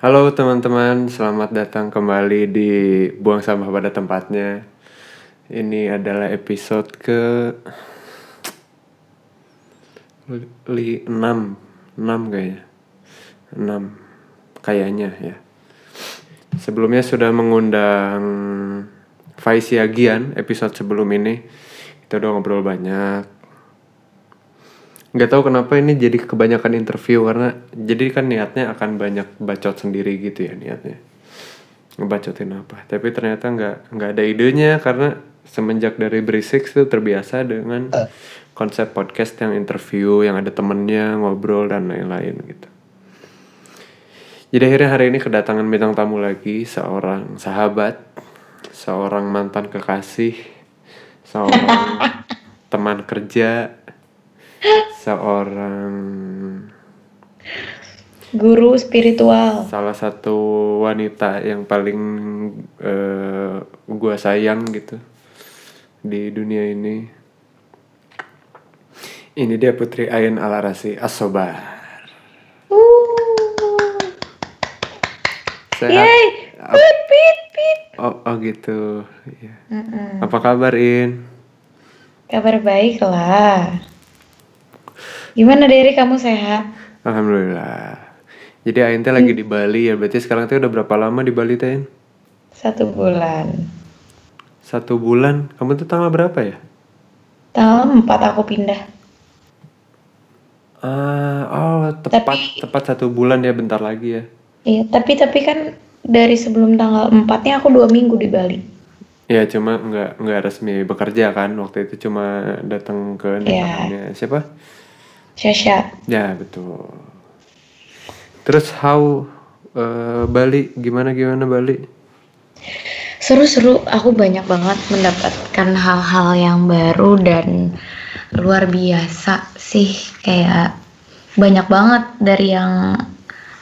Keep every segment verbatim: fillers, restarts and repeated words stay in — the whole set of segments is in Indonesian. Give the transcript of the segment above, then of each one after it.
Halo teman-teman, selamat datang kembali di Buang Sampah Pada Tempatnya. Ini adalah episode ke li enam, enam kayaknya, enam kayaknya ya. Sebelumnya sudah mengundang Faisya Gian episode sebelum ini. Kita udah ngobrol banyak. Gak tahu kenapa ini jadi kebanyakan interview, karena jadi kan niatnya akan banyak bacot sendiri gitu ya niatnya. Ngebacotin apa. Tapi ternyata gak, gak ada idenya, karena semenjak dari Brisik itu terbiasa dengan konsep podcast yang interview, yang ada temennya, ngobrol, dan lain-lain gitu. Jadi akhirnya hari ini kedatangan bintang tamu lagi, seorang sahabat, seorang mantan kekasih, seorang teman kerja, seorang guru spiritual, salah satu wanita yang paling uh, gua sayang gitu di dunia ini. Ini dia Putri Ayen Alarasi Asobar. Sehat? Yay! Pip, pip, pip. Oh, oh gitu. Yeah. Mm-mm. Apa kabar, In? Kabar baik lah. Gimana diri kamu, sehat? Alhamdulillah. Jadi Ain teh lagi di Bali ya, berarti sekarang teh udah berapa lama di Bali teh? Satu bulan. Satu bulan? Kamu tuh tanggal berapa ya? Tanggal empat aku pindah. Uh, oh tepat tapi, tepat satu bulan ya, bentar lagi ya. Iya, tapi tapi kan dari sebelum tanggal empatnya aku dua minggu di Bali. Ya cuma nggak nggak resmi bekerja kan, waktu itu cuma datang ke negaranya. Yeah. Siapa? Shasha. Ya betul. Terus how uh, Bali, gimana gimana Bali? Seru-seru, aku banyak banget mendapatkan hal-hal yang baru dan luar biasa sih, kayak banyak banget dari yang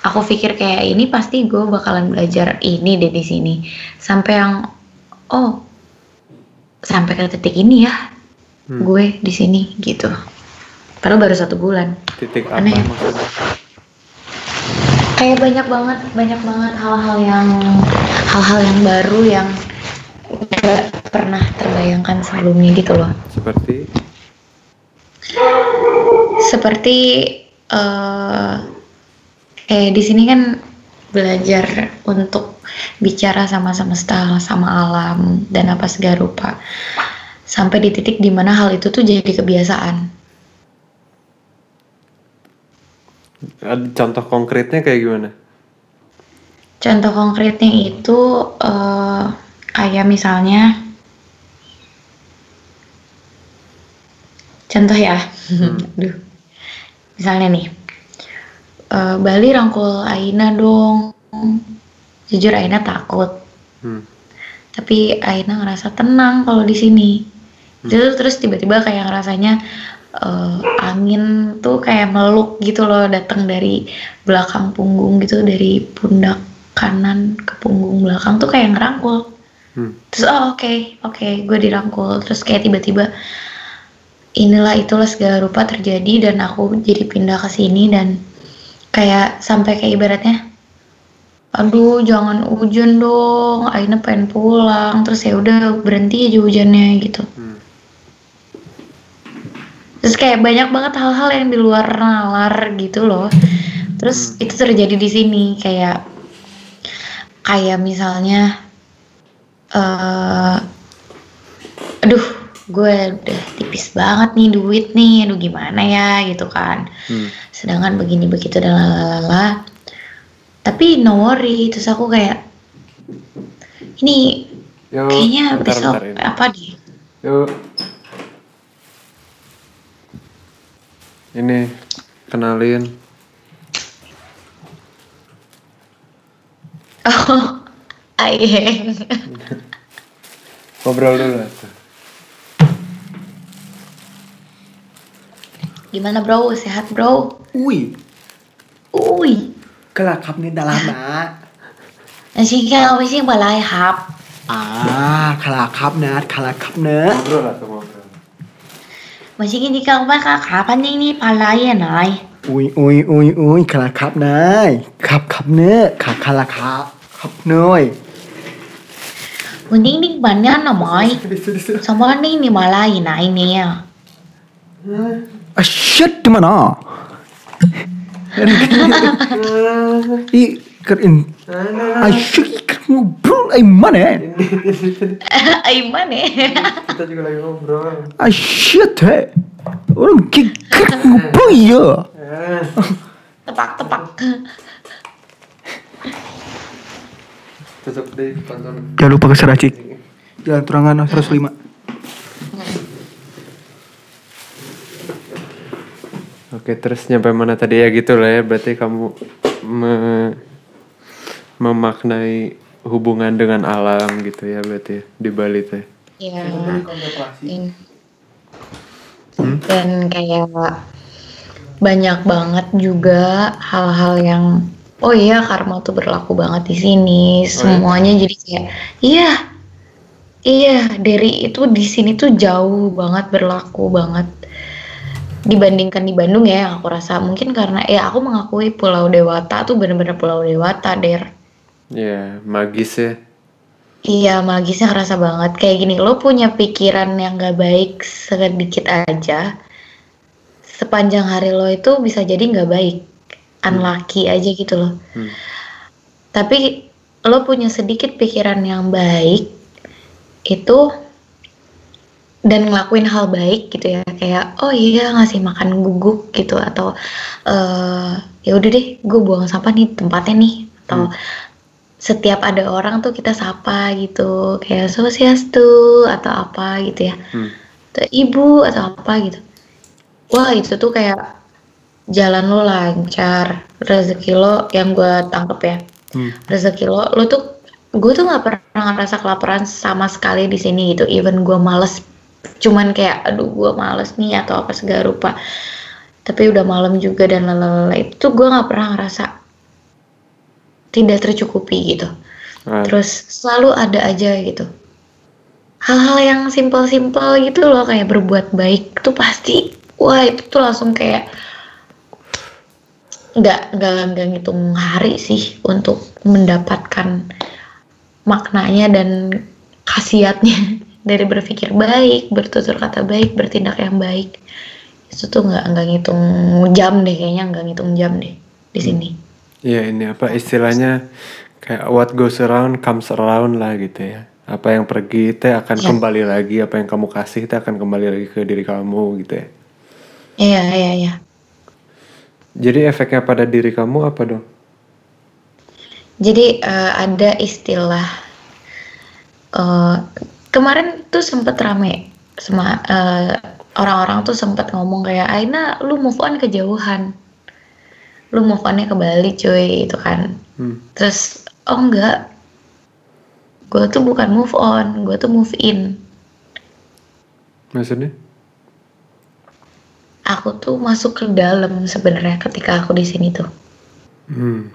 aku pikir kayak ini pasti gue bakalan belajar ini deh di sini, sampai yang oh sampai ke titik ini ya hmm. gue di sini gitu. Padahal baru satu bulan. Titik apa aneh. Maksudnya? Kayak banyak banget, banyak banget hal-hal yang hal-hal yang baru yang nggak pernah terbayangkan sebelumnya gitu loh. Seperti? Seperti uh, kayak di sini kan belajar untuk bicara sama semesta, sama alam dan apa segala rupa. Sampai di titik dimana hal itu tuh jadi kebiasaan. Contoh konkretnya kayak gimana? Contoh konkretnya itu uh, kayak misalnya contoh ya hmm. Aduh. Misalnya nih uh, Bali rangkul Aina dong. Jujur Aina takut hmm. tapi Aina ngerasa tenang kalau di sini. hmm. Terus tiba-tiba kayak ngerasanya Uh, angin tuh kayak meluk gitu loh, datang dari belakang punggung gitu, dari pundak kanan ke punggung belakang tuh kayak ngerangkul. hmm. Terus oh oke okay, oke okay, gue dirangkul. Terus kayak tiba-tiba inilah itulah segala rupa terjadi dan aku jadi pindah ke sini, dan kayak sampai kayak ibaratnya aduh jangan hujan dong, Aina pengen pulang, terus ya udah berhenti aja hujannya gitu. hmm. Terus kayak banyak banget hal-hal yang di luar nalar gitu loh. Terus hmm. itu terjadi di sini, kayak kayak misalnya uh, aduh gue udah tipis banget nih duit nih, aduh gimana ya gitu kan. hmm. Sedangkan begini begitu dan lalala, tapi no worry. Terus aku kayak ini yo, kayaknya bentar, besok bentar, apa deh yo. Ini, kenalin. Oh, Ayen. Ngobrol dulu. Gimana bro, sehat bro? Ui. Ui. Kelakap nih dalam nak. Nanti kalau masih balai hap. Ah, kelakap nat, kelakap nat. Ngobrol atau ngobrol? masih gini kang pak kapan ini palanya nai. Ui ui ui ui kelakap nai, kap kap ne, kap kelakap, kap noi. Mending nih banyak namai, sama nih nih malai nai nih ya. Ah shit di mana? I kerin, ah shit kamu bro, I mana? I mana? Kita juga lagi ngobrol. Ah shit he, orang kikir ngobrol ya. Tepak tepak. Tetap deh tonton. Jangan lupa ke Seracik. Jalan Turangan seratus lima. Oke, terus nyampe mana tadi ya gitu lah ya. Berarti kamu me- memaknai hubungan dengan alam gitu ya berarti ya, di Bali teh. Iya. Dan, hmm? dan kayak banyak banget juga hal-hal yang oh iya, karma tuh berlaku banget di sini. Semuanya oh, iya. Jadi kayak iya. Iya, dari itu di sini tuh jauh banget berlaku banget dibandingkan di Bandung ya yang aku rasa. Mungkin karena ya aku mengakui Pulau Dewata tuh benar-benar Pulau Dewata, Der. Iya, yeah, magis ya. Iya, magisnya kerasa banget. Kayak gini, lo punya pikiran yang gak baik sedikit aja, sepanjang hari lo itu bisa jadi gak baik. Unlucky aja gitu loh. Hmm. Tapi lo punya sedikit pikiran yang baik itu dan ngelakuin hal baik gitu ya, kayak oh iya ngasih makan guguk gitu atau uh, ya udah deh gue buang sampah nih tempatnya nih atau hmm. setiap ada orang tuh kita sapa gitu kayak sosiastu atau apa gitu ya hmm. atau ibu atau apa gitu. Wah itu tuh kayak jalan lo lancar, rezeki lo yang gue tangkep ya, hmm. rezeki lo, lo tuh, gue tuh nggak pernah ngerasa kelaparan sama sekali di sini gitu, even gue males, cuman kayak aduh gue males nih atau apa segala rupa, tapi udah malam juga dan lalala itu tuh gue nggak pernah ngerasa tidak tercukupi gitu, hmm. terus selalu ada aja gitu, hal-hal yang simple-simple gitu loh kayak berbuat baik tuh pasti, wah itu tuh langsung kayak Nggak, nggak, nggak ngitung hari sih untuk mendapatkan maknanya dan khasiatnya dari berpikir baik, bertutur kata baik, bertindak yang baik. Itu tuh nggak, nggak ngitung jam deh kayaknya, nggak ngitung jam deh di sini. Iya ini apa istilahnya kayak what goes around comes around lah gitu ya. Apa yang pergi itu akan ya. Kembali lagi, apa yang kamu kasih itu akan kembali lagi ke diri kamu gitu ya. Iya, iya, iya. Jadi efeknya pada diri kamu apa dong? Jadi uh, ada istilah uh, kemarin tuh sempet rame sama uh, orang-orang tuh sempet ngomong kayak Aina lu move on kejauhan, lu move onnya ke Bali cuy itu kan. Hmm. Terus oh enggak, gue tuh bukan move on, gue tuh move in. Maksudnya? Aku tuh masuk ke dalam sebenarnya ketika aku di sini tuh. Hmm.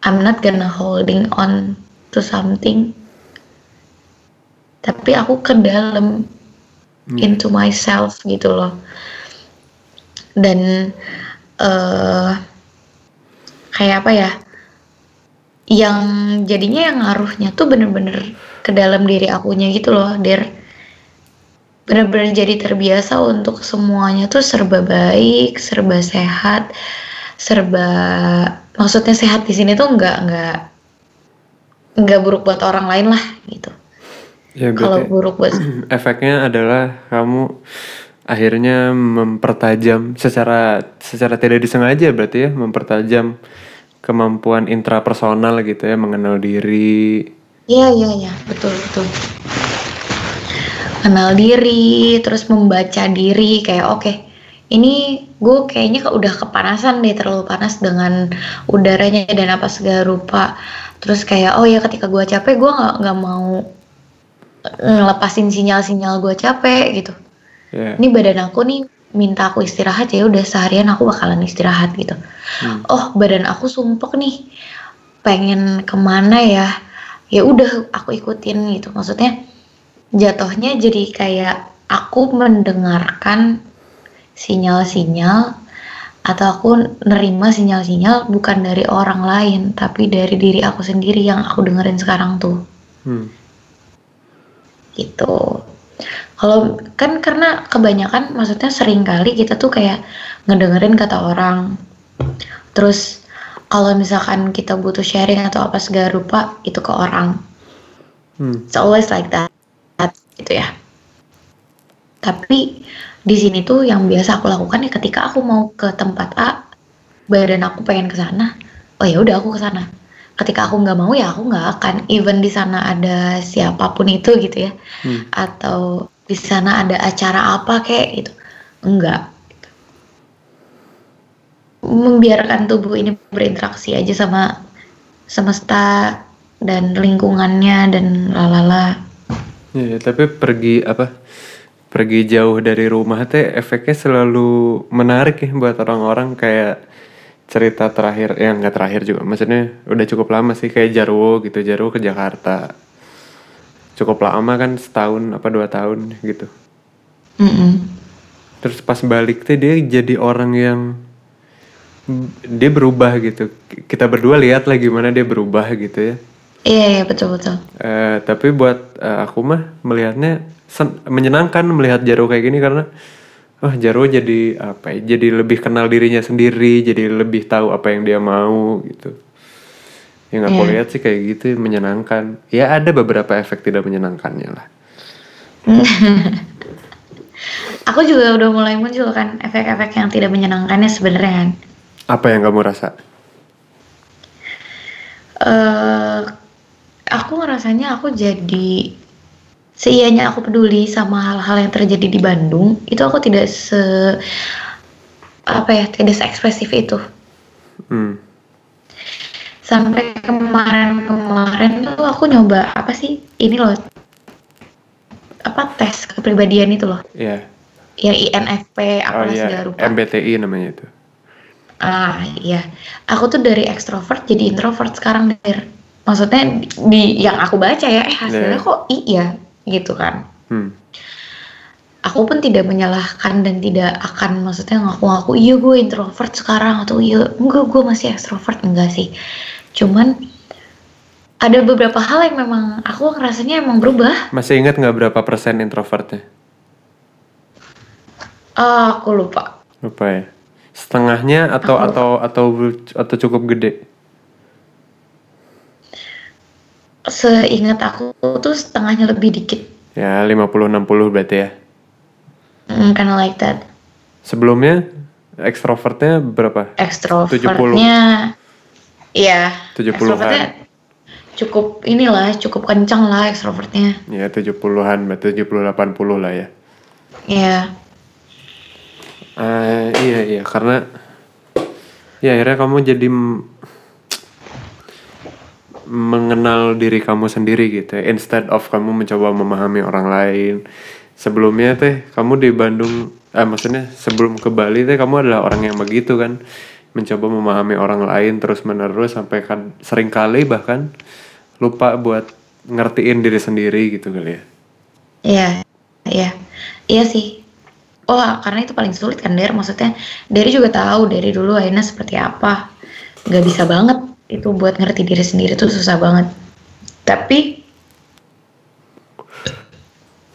I'm not gonna holding on to something. Tapi aku ke dalam hmm. into myself gitu loh. Dan uh, kayak apa ya? Yang jadinya yang ngaruhnya tuh bener-bener ke dalam diri akunya gitu loh, Der. Benar-benar jadi terbiasa untuk semuanya tuh serba baik, serba sehat, serba maksudnya sehat di sini tuh nggak nggak nggak buruk buat orang lain lah gitu. Ya, kalau buruk buat efeknya adalah kamu akhirnya mempertajam secara secara tidak disengaja berarti ya mempertajam kemampuan intrapersonal gitu ya mengenal diri. Iya iya iya betul betul. Kenal diri, terus membaca diri kayak oke, okay, ini gue kayaknya udah kepanasan deh, terlalu panas dengan udaranya dan apa segala rupa. Terus kayak oh ya ketika gue capek, gue nggak nggak mau ngelepasin sinyal-sinyal gue capek gitu. Yeah. Ini badan aku nih minta aku istirahat ya, udah seharian aku bakalan istirahat gitu. Hmm. Oh badan aku sumpek nih, pengen kemana ya? Ya udah aku ikutin gitu maksudnya. Jatuhnya jadi kayak aku mendengarkan sinyal-sinyal atau aku nerima sinyal-sinyal bukan dari orang lain tapi dari diri aku sendiri yang aku dengerin sekarang tuh. Hmm. Gitu. Kalau kan karena kebanyakan maksudnya sering kali kita tuh kayak ngedengerin kata orang. Terus kalau misalkan kita butuh sharing atau apa segala rupa itu ke orang. Hmm. It's always like that. Gitu ya. Tapi di sini tuh yang biasa aku lakukan ya ketika aku mau ke tempat A, badan aku pengen ke sana. Oh ya udah aku ke sana. Ketika aku nggak mau ya aku nggak akan, even di sana ada siapapun itu gitu ya, hmm. atau di sana ada acara apa kayak gitu, enggak. Membiarkan tubuh ini berinteraksi aja sama semesta dan lingkungannya dan lalala. Ya, tapi pergi apa? Pergi jauh dari rumah teh efeknya selalu menarik ya buat orang-orang, kayak cerita terakhir, ya nggak terakhir juga, maksudnya udah cukup lama sih, kayak Jarwo gitu, Jarwo ke Jakarta cukup lama kan, setahun apa dua tahun gitu. Mm-mm. Terus pas balik tuh dia jadi orang yang dia berubah gitu, kita berdua lihat lah gimana dia berubah gitu ya. Iya, iya betul betul. Uh, tapi buat uh, aku mah melihatnya sen- menyenangkan melihat Jarwo kayak gini, karena oh Jarwo jadi apa ya, jadi lebih kenal dirinya sendiri, jadi lebih tahu apa yang dia mau gitu. Yang aku yeah. lihat sih kayak gitu menyenangkan. Ya ada beberapa efek tidak menyenangkannya lah. Aku juga udah mulai muncul kan efek-efek yang tidak menyenangkannya sebenarnya kan. Apa yang kamu rasa? Uh, aku ngerasanya aku jadi, seianya aku peduli sama hal-hal yang terjadi di Bandung, itu aku tidak se apa ya, tidak se-ekspresif itu. Hmm. Sampai kemarin-kemarin tuh aku nyoba apa sih ini loh, apa tes kepribadian itu loh? Iya. Yeah. Yang I N F P apa oh, yeah. segala rupa. M B T I namanya itu. Ah iya, aku tuh dari ekstrovert jadi introvert sekarang der. Maksudnya di yang aku baca ya, eh hasilnya yeah. kok I ya. Gitu kan. Hmm. Aku pun tidak menyalahkan dan tidak akan maksudnya ngaku-ngaku iya gue introvert sekarang atau iya enggak gue masih extrovert, enggak sih. Cuman ada beberapa hal yang memang aku ngerasanya emang berubah. Masih ingat nggak berapa persen introvertnya? Uh, aku lupa. Lupa ya. Setengahnya atau atau atau atau cukup gede. Seingat aku tuh setengahnya lebih dikit. Ya, lima puluh enam puluh berarti ya. Mm, kinda like that. Sebelumnya, ekstrovertnya berapa? Ekstrovertnya, iya. tujuh puluhan. Cukup inilah, cukup kencang lah ekstrovertnya. Ya, tujuh puluhan, berarti tujuh puluh delapan puluh lah ya. Iya. Uh, iya, iya, karena ya akhirnya kamu jadi m- mengenal diri kamu sendiri gitu, instead of kamu mencoba memahami orang lain. Sebelumnya teh kamu di Bandung, eh maksudnya sebelum ke Bali teh kamu adalah orang yang begitu kan, mencoba memahami orang lain terus menerus sampai kan seringkali bahkan lupa buat ngertiin diri sendiri gitu kali ya. Iya, iya, iya sih. Oh karena itu paling sulit kan Der, maksudnya Deri juga tahu dari dulu akhirnya seperti apa, nggak bisa banget itu buat ngerti diri sendiri tuh susah banget. Tapi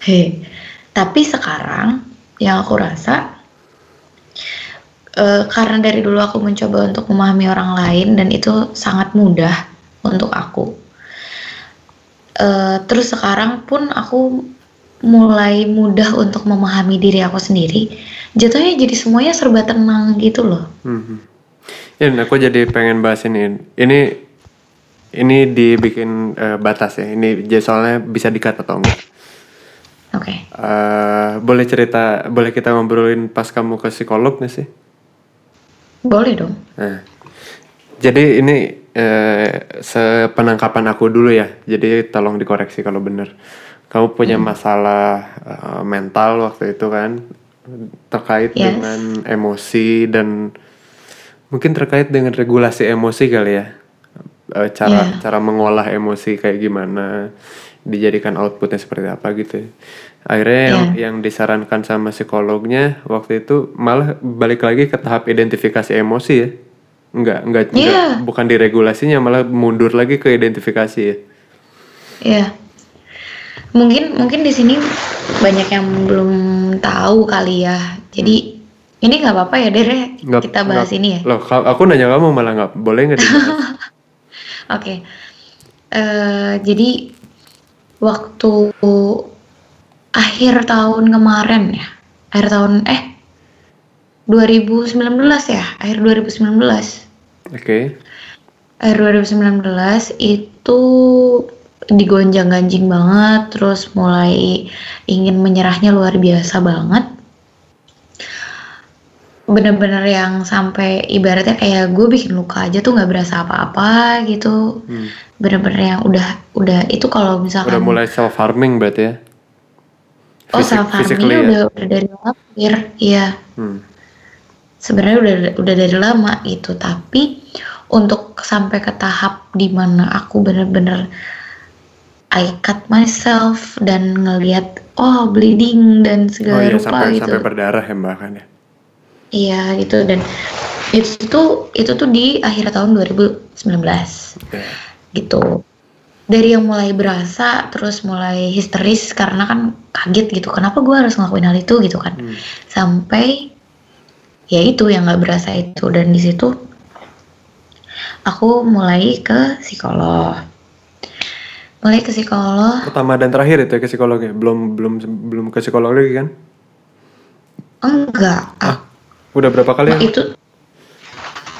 heh, tapi sekarang yang aku rasa e, karena dari dulu aku mencoba untuk memahami orang lain dan itu sangat mudah untuk aku. E, terus sekarang pun aku mulai mudah untuk memahami diri aku sendiri. Jatuhnya jadi semuanya serba tenang gitu loh. Mm-hmm. Ya, aku jadi pengen bahas ini. Ini ini dibikin uh, batas ya. Ini soalnya bisa di-cut atau enggak. Oke. Okay. Uh, boleh cerita, boleh kita ngobrolin pas kamu ke psikolog nggak sih? Boleh dong. Nah. Jadi ini uh, sepenangkapan aku dulu ya. Jadi tolong dikoreksi kalau benar. Kamu punya hmm. masalah uh, mental waktu itu kan, terkait yes. dengan emosi dan mungkin terkait dengan regulasi emosi kali ya, cara yeah. cara mengolah emosi kayak gimana dijadikan outputnya seperti apa gitu. Akhirnya yeah. yang, yang disarankan sama psikolognya waktu itu malah balik lagi ke tahap identifikasi emosi ya. Enggak, enggak, yeah. enggak bukan diregulasinya, malah mundur lagi ke identifikasi ya. Iya. Yeah. Mungkin mungkin di sini banyak yang belum tahu kali ya. Jadi ini nggak apa-apa ya Dere, gak, kita bahas gak, ini ya. Loh, aku nanya kamu malah nggak boleh nggak dibahas. Oke, okay. uh, jadi waktu akhir tahun kemarin ya, akhir tahun eh dua ribu sembilan belas ya, akhir dua ribu sembilan belas. Oke. Okay. Akhir dua ribu sembilan belas itu digonjang-ganjing banget, terus mulai ingin menyerahnya luar biasa banget. Bener-bener yang sampai ibaratnya kayak gue bikin luka aja tuh nggak berasa apa-apa gitu. Hmm. Bener-bener yang udah udah itu kalau misalkan udah mulai self harming berarti ya. Fisik, oh self harmingnya ya? udah udah dari lahir, iya. Hmm. Sebenarnya udah udah dari lama gitu, tapi untuk sampai ke tahap dimana aku bener-bener I cut myself dan ngelihat oh bleeding dan segala oh, iya, rupa sampai, gitu. Sampai berdarah ya bahkan ya. Iya gitu, dan itu tuh itu tuh di akhir tahun dua ribu sembilan belas. Okay. Gitu. Dari yang mulai berasa terus mulai histeris karena kan kaget gitu. Kenapa gue harus ngelakuin hal itu gitu kan? Hmm. Sampai ya itu yang nggak berasa itu, dan di situ aku mulai ke psikolog. Mulai ke psikolog. Pertama dan terakhir itu ya, ke psikolognya. Belum belum belum ke psikolog lagi kan? Enggak. Ah, udah berapa kali? Nah, ya? Itu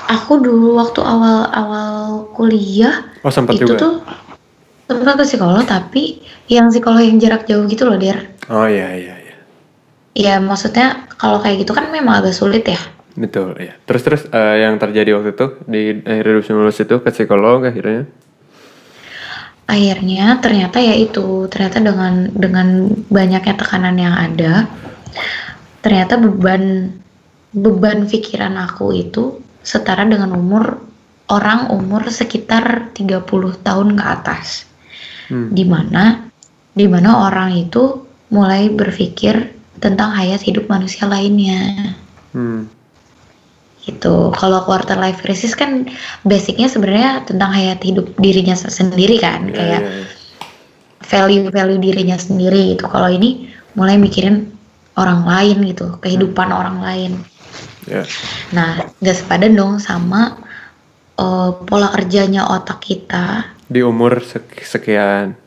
aku dulu waktu awal-awal kuliah. Oh, sempat itu juga. Itu tuh sempat ke psikolog, tapi yang psikolog yang jarak jauh gitu loh, Der. Oh iya iya iya. Iya, maksudnya kalau kayak gitu kan memang agak sulit ya. Betul, iya. Terus terus uh, yang terjadi waktu itu di akhir dua ribu sembilan belas itu ke psikolog akhirnya. Akhirnya ternyata ya itu, ternyata dengan dengan banyaknya tekanan yang ada, ternyata beban beban pikiran aku itu setara dengan umur orang umur sekitar tiga puluh tahun ke atas. Hmm. Dimana dimana orang itu mulai berpikir tentang hayat hidup manusia lainnya. Hmm. Gitu. Kalau quarter life crisis kan basicnya sebenarnya tentang hayat hidup dirinya sendiri kan, yeah, kayak yeah, yeah. value-value dirinya sendiri gitu. Kalau ini mulai mikirin orang lain gitu, kehidupan hmm. orang lain. Yeah. Nah, nggak sepadan dong sama uh, pola kerjanya otak kita di umur sek- sekian.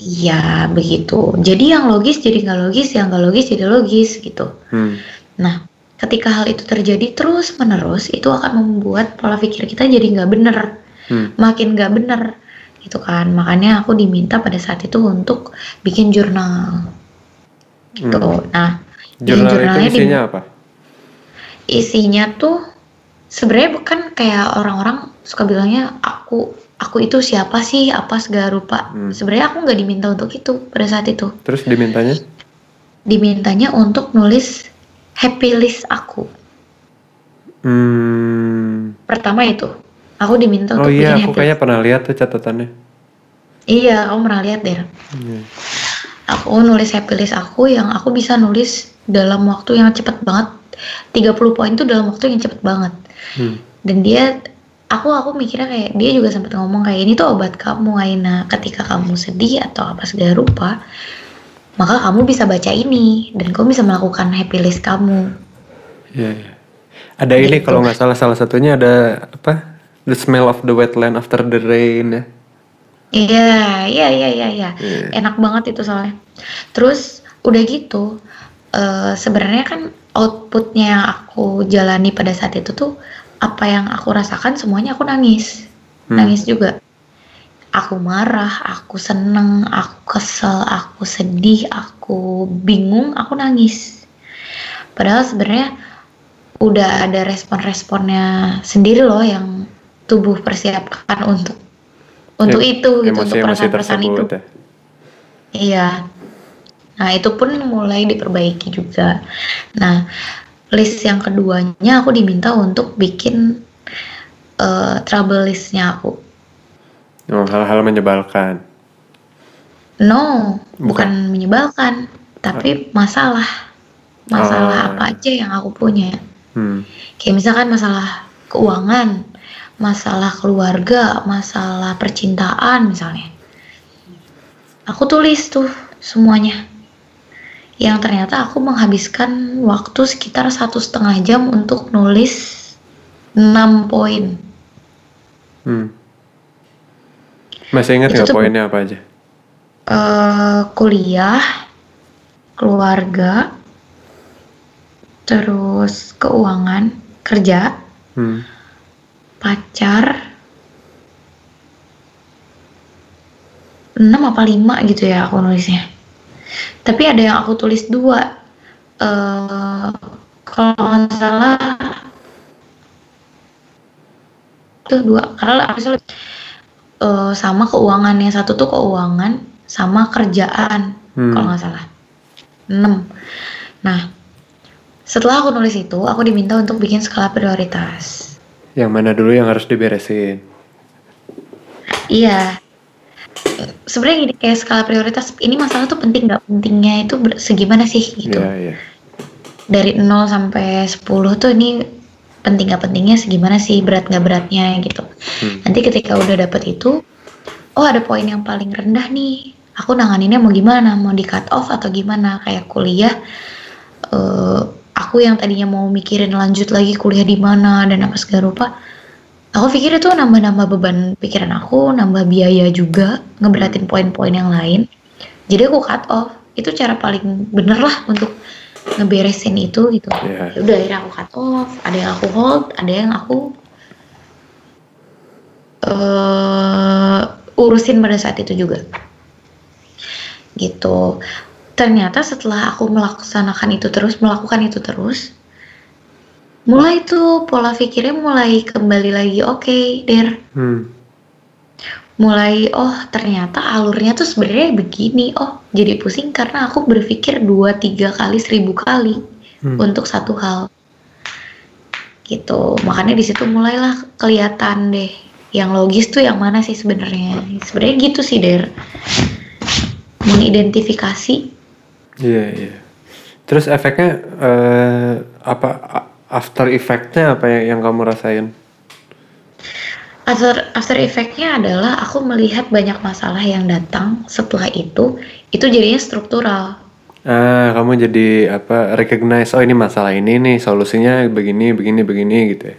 Iya begitu. Jadi yang logis jadi nggak logis, yang nggak logis jadi logis gitu. Hmm. Nah. Ketika hal itu terjadi terus-menerus, itu akan membuat pola pikir kita jadi nggak bener, hmm. makin nggak bener, gitu kan. Makanya aku diminta pada saat itu untuk bikin jurnal, gitu. Hmm. Nah, jurnal jurnalnya itu isinya di, apa? Isinya tuh sebenarnya bukan kayak orang-orang suka bilangnya aku, aku itu siapa sih, apa segala rupa. Hmm. Sebenarnya aku nggak diminta untuk itu pada saat itu. Terus dimintanya? Dimintanya untuk nulis happy list aku. Hmm. Pertama itu, aku diminta untuk oh, bikin iya, happy list. Oh iya, aku kayaknya pernah lihat tuh catatannya. Iya, aku pernah lihat deh. Hmm. Aku nulis happy list aku yang aku bisa nulis dalam waktu yang cepat banget. tiga puluh poin tuh dalam waktu yang cepat banget. Hmm. Dan dia, aku aku mikirnya kayak dia juga sempat ngomong kayak ini tuh obat kamu Aina. Ketika kamu sedih atau apa segala rupa, maka kamu bisa baca ini dan kamu bisa melakukan happy list kamu. Iya. Yeah. Ada gitu. Ini kalau nggak salah salah satunya ada apa? The smell of the wetland after the rain ya. Iya, iya, iya, iya, iya. Enak banget itu soalnya. Terus udah gitu, uh, sebenarnya kan outputnya yang aku jalani pada saat itu tuh apa yang aku rasakan semuanya aku nangis, hmm. nangis juga. Aku marah, aku seneng, aku kesel, aku sedih, aku bingung, aku nangis. Padahal sebenarnya udah ada respon-responnya sendiri loh yang tubuh persiapkan untuk untuk ya, itu, gitu, untuk perasaan-perasaan itu. Ya. Iya. Nah itu pun mulai diperbaiki juga. Nah list yang keduanya aku diminta untuk bikin uh, trouble listnya aku. Oh, hal-hal menyebalkan. No, bukan, bukan menyebalkan, tapi masalah. Masalah oh. apa aja yang aku punya. Hmm. Kayak misalkan masalah keuangan, masalah keluarga, masalah percintaan misalnya. Aku tulis tuh semuanya. Yang ternyata aku menghabiskan waktu sekitar satu setengah jam untuk nulis enam poin. Hmm. Masih ingat nggak poinnya apa aja? Uh, kuliah, keluarga, terus keuangan, kerja, hmm. pacar, enam apa lima gitu ya aku nulisnya. Tapi ada yang aku tulis dua, uh, kalau nggak salah itu dua, karena aku selalu uh, sama keuangan, yang satu tuh keuangan sama kerjaan, hmm. kalau nggak salah enam. Nah, setelah aku nulis itu, aku diminta untuk bikin skala prioritas. Yang mana dulu yang harus diberesin? Iya. Sebenarnya gini, kayak skala prioritas, ini masalah tuh penting nggak pentingnya itu segimana sih gitu. Iya, iya. Dari nol sampai sepuluh tuh ini penting nggak pentingnya segimana sih, berat nggak beratnya gitu. Hmm. Nanti ketika udah dapet itu, oh ada poin yang paling rendah nih, aku nanganinnya mau gimana, mau di cut off atau gimana, kayak kuliah. Uh, Aku yang tadinya mau mikirin lanjut lagi kuliah di mana dan apa segala rupa, aku pikir itu nambah-nambah beban pikiran aku, nambah biaya juga, ngeberatin poin-poin yang lain. Jadi aku cut off. Itu cara paling bener lah untuk ngeberesin itu gitu. Yeah. Udah akhirnya aku cut off. Ada yang aku hold, ada yang aku uh, urusin pada saat itu juga. Gitu. Ternyata setelah aku melaksanakan itu terus, melakukan itu terus, mulai tuh pola pikirnya mulai kembali lagi, oke, okay, Der. Hmm. Mulai, oh ternyata alurnya tuh sebenarnya begini, oh jadi pusing karena aku berpikir dua, tiga kali, seribu kali hmm. untuk satu hal. Gitu, makanya disitu mulailah kelihatan deh, yang logis tuh yang mana sih sebenarnya. Sebenarnya gitu sih, Der. Mengidentifikasi. Iya, iya. Terus efeknya uh, apa? After effect-nya apa yang, yang kamu rasain? After after effect-nya adalah aku melihat banyak masalah yang datang setelah itu, itu jadinya struktural. Ah, kamu jadi apa? Recognize, oh ini masalah ini nih, solusinya begini, begini, begini gitu ya.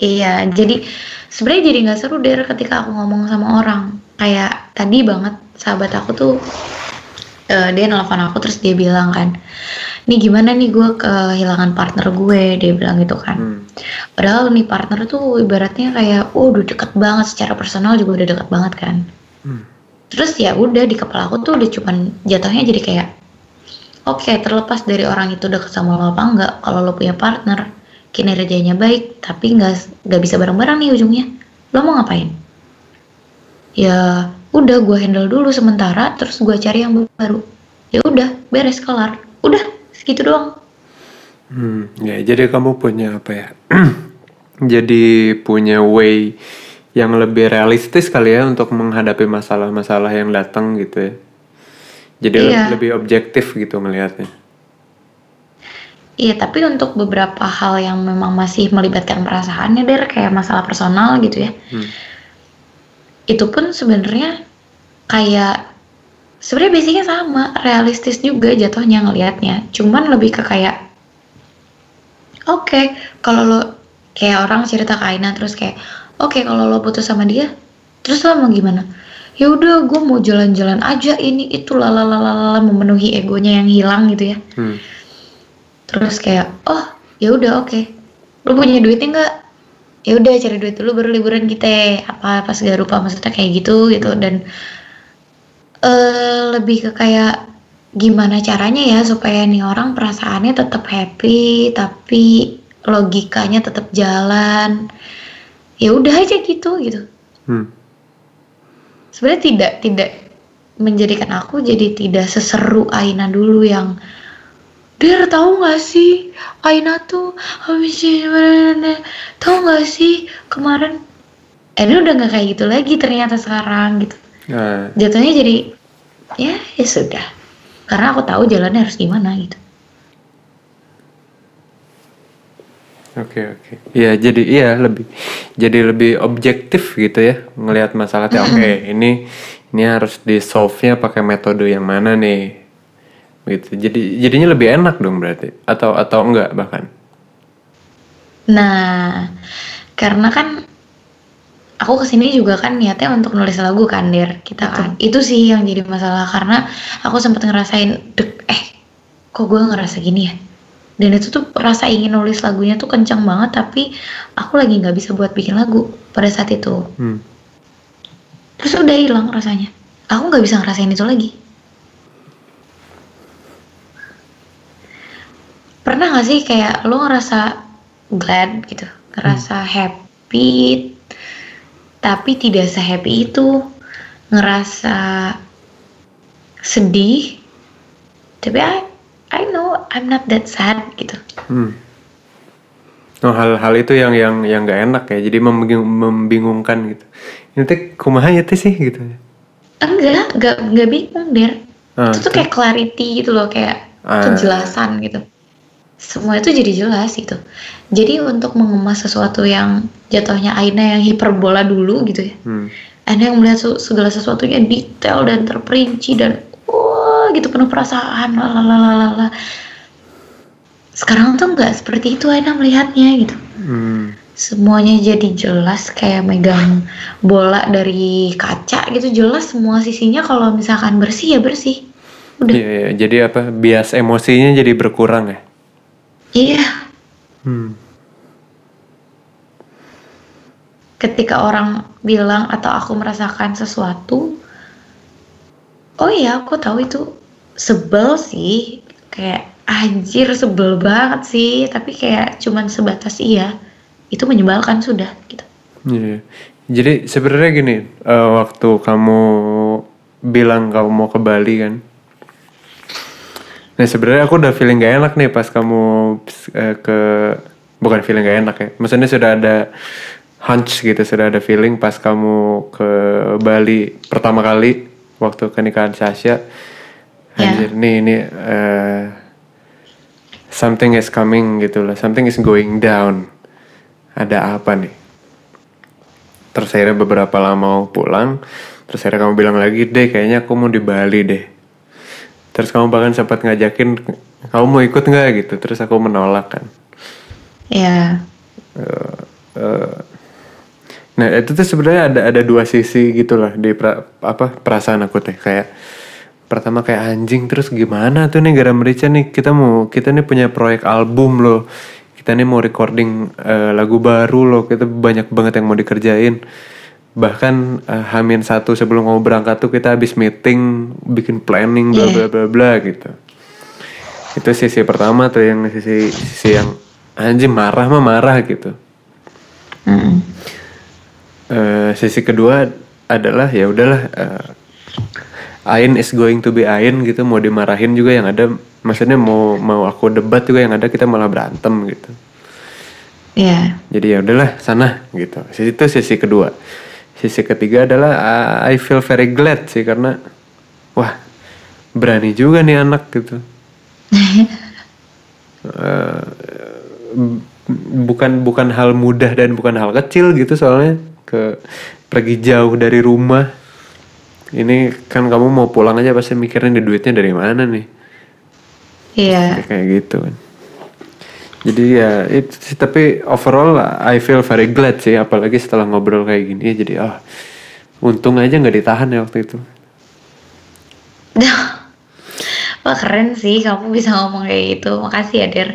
Iya, jadi sebenarnya jadi nggak seru deh ketika aku ngomong sama orang. Kayak tadi banget sahabat aku tuh, Uh, dia nelfon aku, terus dia bilang kan, nih gimana nih gue kehilangan partner gue, dia bilang gitu kan. Hmm. Padahal nih partner tuh ibaratnya kayak, oh udah deket banget, secara personal juga udah deket banget kan. Hmm. Terus ya udah di kepala aku tuh udah cuman jatuhnya jadi kayak, oke okay, terlepas dari orang itu deket sama lo apa enggak, kalau lo punya partner kinerjanya baik, tapi nggak nggak bisa bareng-bareng nih ujungnya, lo mau ngapain? Ya udah gue handle dulu sementara, terus gue cari yang baru. Ya udah, beres kelar. Udah, segitu doang. Hmm, ya jadi kamu punya apa ya? Jadi punya way yang lebih realistis kali ya untuk menghadapi masalah-masalah yang datang gitu ya. Jadi iya, lebih objektif gitu ngelihatnya. Iya, tapi untuk beberapa hal yang memang masih melibatkan perasaannya, Der, kayak masalah personal gitu ya. Hmm. Itu pun sebenarnya kayak sebenarnya basicnya sama, realistis juga jatuhnya ngelihatnya, cuman lebih ke kayak oke okay, kalau lo kayak orang cerita ke Aina terus kayak oke okay, kalau lo putus sama dia terus lo mau gimana, ya udah gue mau jalan-jalan aja ini itu lalalala, memenuhi egonya yang hilang gitu ya. Hmm. Terus kayak oh ya udah oke okay, lo punya duitnya nggak, ya udah cari duit dulu baru liburan kita apa apa segala rupa, maksudnya kayak gitu gitu. Dan uh, lebih ke kayak gimana caranya ya supaya nih orang perasaannya tetap happy tapi logikanya tetap jalan, ya udah aja gitu gitu. Hmm. Sebenarnya tidak tidak menjadikan aku jadi tidak seseru Aina dulu yang Der, tahu nggak sih Aina tuh habis ini, tahu nggak sih kemarin, eh, ini udah nggak kayak gitu lagi ternyata sekarang gitu. Nah, jatuhnya jadi ya ya sudah, karena aku tahu jalannya harus gimana gitu. Oke, oke. Iya, jadi iya lebih jadi lebih objektif gitu ya ngelihat masalahnya. Oke, okay, ini ini harus di solve-nya pakai metode yang mana nih? Gitu. Jadi jadinya lebih enak dong berarti, atau atau enggak bahkan. Nah, karena kan aku kesini juga kan niatnya untuk nulis lagu kan, Der. Kita kan. Betul. Itu sih yang jadi masalah, karena aku sempat ngerasain dek eh kok gue ngerasa gini ya. Dan itu tuh rasa ingin nulis lagunya tuh kencang banget, tapi aku lagi nggak bisa buat bikin lagu pada saat itu. Hmm. Terus udah hilang rasanya. Aku nggak bisa ngerasain itu lagi. Pernah nggak sih kayak lo ngerasa glad gitu, ngerasa hmm. happy, tapi tidak se-happy itu, ngerasa sedih, tapi I, I know I'm not that sad gitu. Hmm. Oh, hal-hal itu yang yang yang nggak enak ya, jadi membingung, membingungkan gitu. Ini teh kumaha ya teh sih gitu. Enggak, nggak nggak bingung Der. Ah, itu tuh kayak clarity gitu loh, kayak ah. kejelasan gitu. Semua itu jadi jelas gitu. Jadi untuk mengemas sesuatu yang jatuhnya Aina yang hiperbola dulu gitu ya. Hmm. Aina yang melihat segala sesuatunya detail dan terperinci dan wah gitu penuh perasaan lalalala. Sekarang tuh nggak seperti itu Aina melihatnya gitu. Hmm. Semuanya jadi jelas kayak megang bola dari kaca gitu, jelas semua sisinya. Kalau misalkan bersih ya bersih. Udah. Iya, iya. Jadi apa? Bias emosinya jadi berkurang ya? Iya. Hmm. Ketika orang bilang atau aku merasakan sesuatu, oh iya aku tahu itu sebel sih, kayak anjir sebel banget sih, tapi kayak cuman sebatas iya, itu menyebalkan sudah gitu. Iya, yeah. Jadi sebenarnya gini, uh, waktu kamu bilang kamu mau ke Bali kan, nah sebenarnya aku udah feeling gak enak nih pas kamu uh, ke, bukan feeling gak enak ya, maksudnya sudah ada hunch gitu, sudah ada feeling pas kamu ke Bali pertama kali waktu kenikahan Shasha. Anjir, yeah. nih ini uh, something is coming gitu lah, something is going down. Ada apa nih? Terus akhirnya beberapa lama mau pulang, terus akhirnya kamu bilang lagi, deh kayaknya aku mau di Bali deh. Terus kamu bahkan sempat ngajakin, kamu mau ikut nggak gitu? Terus aku menolak kan. Iya. Yeah. Uh, uh, nah itu tuh sebenarnya ada ada dua sisi gitulah di pra, apa perasaan aku teh, kayak pertama kayak anjing, terus gimana tuh nih garam merica nih, kita mau kita nih punya proyek album loh. Kita nih mau recording uh, lagu baru loh, kita banyak banget yang mau dikerjain. Bahkan uh, Hamin satu sebelum kamu berangkat tuh kita habis meeting, bikin planning, bla bla bla bla gitu. Itu sisi pertama tuh, yang sisi sisi yang anjing marah mah marah gitu. Mm-hmm. Uh, sisi kedua adalah ya udahlah, uh, Ain is going to be Ain gitu, mau dimarahin juga yang ada. Maksudnya mau mau aku debat juga yang ada kita malah berantem gitu. Iya. Yeah. Jadi ya udahlah sana gitu. Itu sisi kedua. Sisi ketiga adalah I feel very glad sih, karena wah berani juga nih anak gitu. uh, bukan bukan hal mudah dan bukan hal kecil gitu, soalnya ke pergi jauh dari rumah. Ini kan kamu mau pulang aja pasti mikirin di duitnya dari mana nih. Iya. Yeah. Kayak gitu kan. Jadi ya itu, tapi overall I feel very glad sih, apalagi setelah ngobrol kayak gini. Jadi ah, oh, untung aja nggak ditahan ya waktu itu. Wah keren sih kamu bisa ngomong kayak gitu. Makasih ya Der.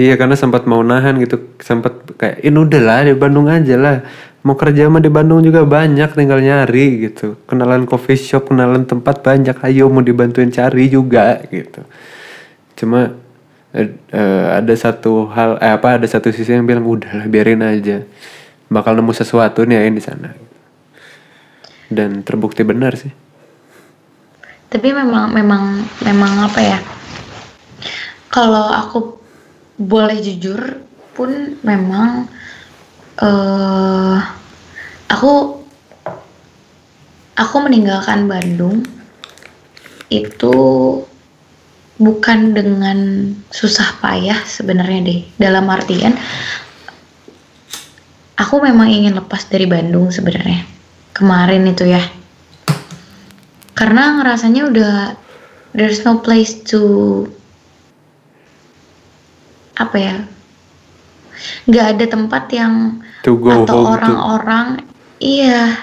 Iya, karena sempat mau nahan gitu, sempat kayak ini udah lah di Bandung aja lah. Mau kerja mah di Bandung juga banyak, tinggal nyari gitu. Kenalan coffee shop, kenalan tempat banyak. Ayo mau dibantuin cari juga gitu. Cuma eh, eh, ada satu hal eh, apa ada satu sisi yang bilang udahlah biarin aja, bakal nemu sesuatu nih Ain di sana, dan terbukti benar sih. Tapi memang memang memang apa ya, kalau aku boleh jujur pun memang eh, aku aku meninggalkan Bandung itu bukan dengan susah payah sebenarnya deh. Dalam artian, aku memang ingin lepas dari Bandung sebenarnya kemarin itu ya. Karena ngerasanya udah there's no place to apa ya? Nggak ada tempat yang atau orang-orang iya.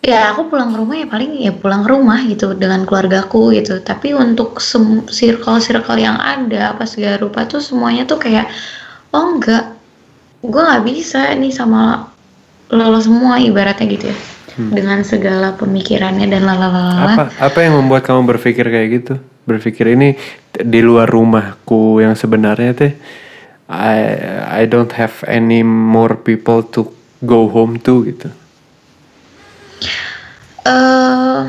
Ya aku pulang ke rumah ya paling ya pulang ke rumah gitu dengan keluargaku gitu. Tapi untuk circle-circle yang ada apa segala rupa tuh semuanya tuh kayak oh enggak, gue nggak bisa nih sama lo semua ibaratnya gitu ya. Hmm. Dengan segala pemikirannya dan lalalala. Apa, apa yang membuat kamu berpikir kayak gitu? Berpikir ini di luar rumahku yang sebenarnya teh. I I don't have any more people to go home to gitu. Uh,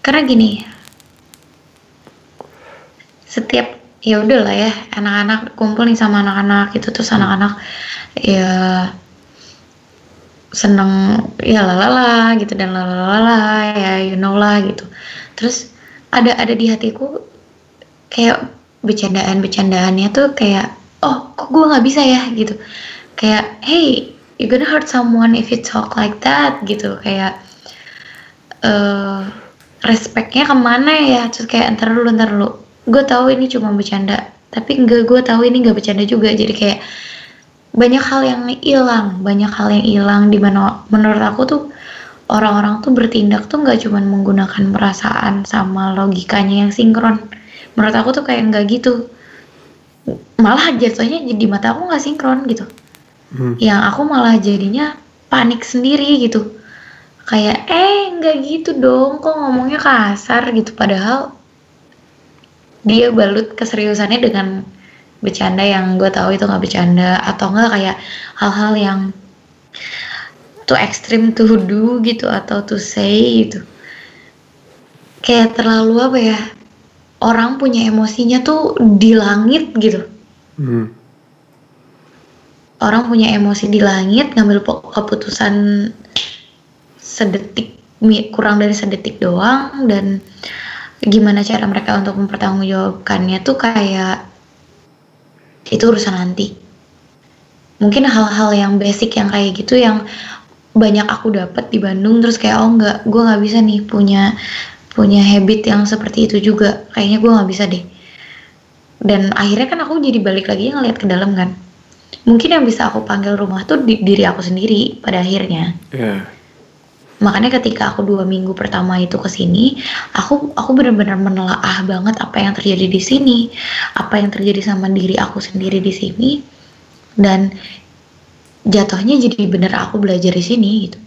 karena gini, setiap ya udah lah ya anak-anak kumpul nih sama anak-anak itu terus hmm. anak-anak ya seneng ya lalala gitu dan lalala ya you know lah gitu. Terus ada ada di hatiku kayak bercandaan-bercandaannya tuh kayak oh kok gue nggak bisa ya gitu, kayak hey you gonna hurt someone if you talk like that gitu, kayak Uh, respeknya kemana ya. Terus kayak ntar dulu, ntar dulu gue tahu ini cuma bercanda, tapi enggak, gue tahu ini enggak bercanda juga. Jadi kayak banyak hal yang hilang, banyak hal yang hilang dimana menurut aku tuh orang-orang tuh bertindak tuh enggak cuma menggunakan perasaan sama logikanya yang sinkron. Menurut aku tuh kayak enggak gitu, malah jatuhnya di mata aku enggak sinkron gitu. hmm. Yang aku malah jadinya panik sendiri gitu, kayak eh nggak gitu dong, kok ngomongnya kasar gitu, padahal dia balut keseriusannya dengan bercanda yang gue tahu itu nggak bercanda, atau nggak kayak hal-hal yang too extreme to do gitu atau to say gitu, kayak terlalu apa ya, orang punya emosinya tuh di langit gitu. hmm. Orang punya emosi di langit, ngambil keputusan sedetik, kurang dari sedetik doang, dan gimana cara mereka untuk mempertanggungjawabkannya tuh kayak itu urusan nanti. Mungkin hal-hal yang basic yang kayak gitu yang banyak aku dapat di Bandung, terus kayak oh enggak, gue nggak bisa nih punya punya habit yang seperti itu juga, kayaknya gue nggak bisa deh. Dan akhirnya kan aku jadi balik lagi ngeliat ke dalam kan, mungkin yang bisa aku panggil rumah tuh di, diri aku sendiri pada akhirnya. Yeah. Makanya ketika aku dua minggu pertama itu kesini, aku aku benar-benar menelaah banget apa yang terjadi di sini, apa yang terjadi sama diri aku sendiri di sini, dan jatuhnya jadi benar aku belajar di sini gitu.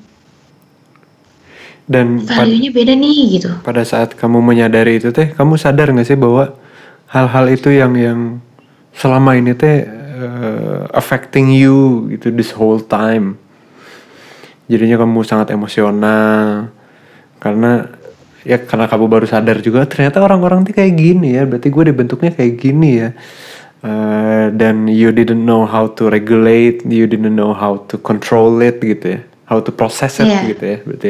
Dan value-nya beda nih gitu. Pada saat kamu menyadari itu teh, kamu sadar nggak sih bahwa hal-hal itu yang yang selama ini teh uh, affecting you gitu this whole time? Jadinya kamu sangat emosional karena ya karena kamu baru sadar juga ternyata orang-orang tuh kayak gini ya, berarti gue dibentuknya kayak gini ya. Uh, dan you didn't know how to regulate, you didn't know how to control it gitu ya, how to process it. Yeah. Gitu ya berarti.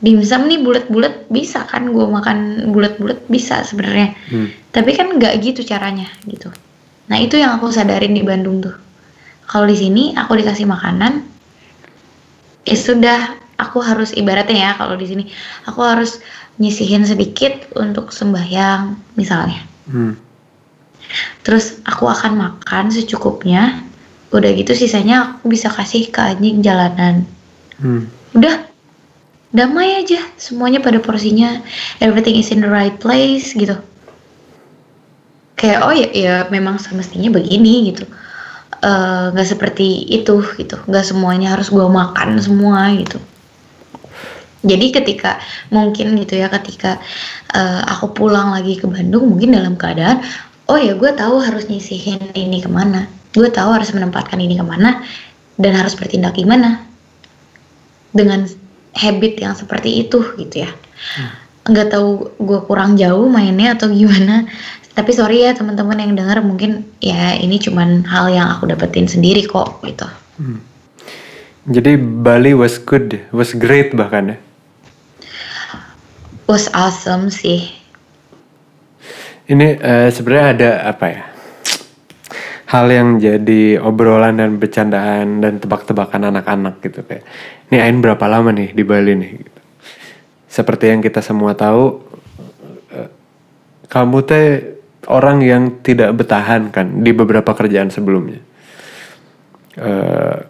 Dimsum nih bulat-bulat bisa kan, gue makan bulat-bulat bisa sebenarnya, hmm. tapi kan nggak gitu caranya gitu. Nah itu yang aku sadarin di Bandung tuh. Kalau di sini aku dikasih makanan, ya sudah, aku harus ibaratnya ya kalau di sini aku harus nyisihin sedikit untuk sembahyang misalnya. Hmm. Terus aku akan makan secukupnya, udah gitu sisanya aku bisa kasih ke anjing jalanan. Hmm. Udah, damai aja, semuanya pada porsinya, everything is in the right place gitu. Kayak oh ya, ya memang semestinya begini gitu. Uh, gak seperti itu gitu, gak semuanya harus gue makan semua gitu. Jadi ketika mungkin gitu ya, ketika uh, aku pulang lagi ke Bandung mungkin dalam keadaan oh ya gue tahu harus nyisihin ini kemana, gue tahu harus menempatkan ini kemana, dan harus bertindak gimana dengan habit yang seperti itu gitu ya. hmm. Gak tahu gue kurang jauh mainnya atau gimana. Tapi sorry ya teman-teman yang dengar, mungkin ya ini cuman hal yang aku dapetin sendiri kok gitu. Hmm. Jadi Bali was good, was great bahkan ya? was awesome sih. Ini uh, sebenarnya ada apa ya? Hal yang jadi obrolan dan bercandaan dan tebak-tebakan anak-anak gitu kayak, ini Ain berapa lama nih di Bali nih? Gitu. Seperti yang kita semua tahu, uh, kamu teh orang yang tidak bertahan kan di beberapa kerjaan sebelumnya. Uh,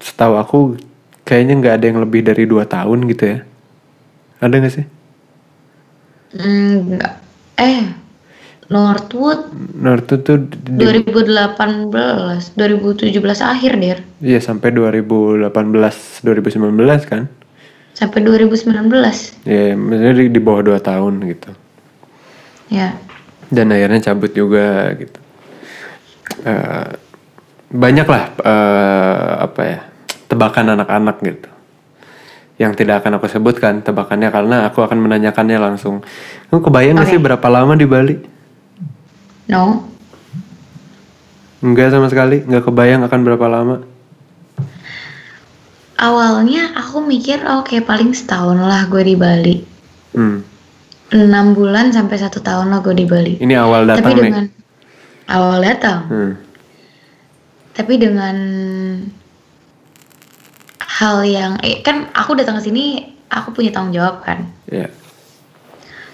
setahu aku kayaknya nggak ada yang lebih dari dua tahun gitu ya. Ada nggak sih? Mm, enggak. Eh. Northwood Northwood tuh di dua ribu delapan belas dua ribu tujuh belas akhir deh. Iya sampai dua ribu delapan belas dua ribu sembilan belas kan. Sampai dua ribu sembilan belas. Iya, maksudnya di, di bawah dua tahun gitu. Ya. Dan akhirnya cabut juga gitu. Uh, banyak lah uh, apa ya? Tebakan anak-anak gitu. Yang tidak akan aku sebutkan tebakannya karena aku akan menanyakannya langsung. Kamu kebayang enggak okay. sih berapa lama di Bali? No. Enggak sama sekali, enggak kebayang akan berapa lama. Awalnya aku mikir oke okay, paling setahun lah gue di Bali. Hmm. enam bulan sampai satu tahun lah gue di Bali. Ini awal datang. Tapi dengan nih. Awal datang. Hmm. Tapi dengan hal yang eh, kan aku datang ke sini aku punya tanggung jawab kan. Iya. Yeah.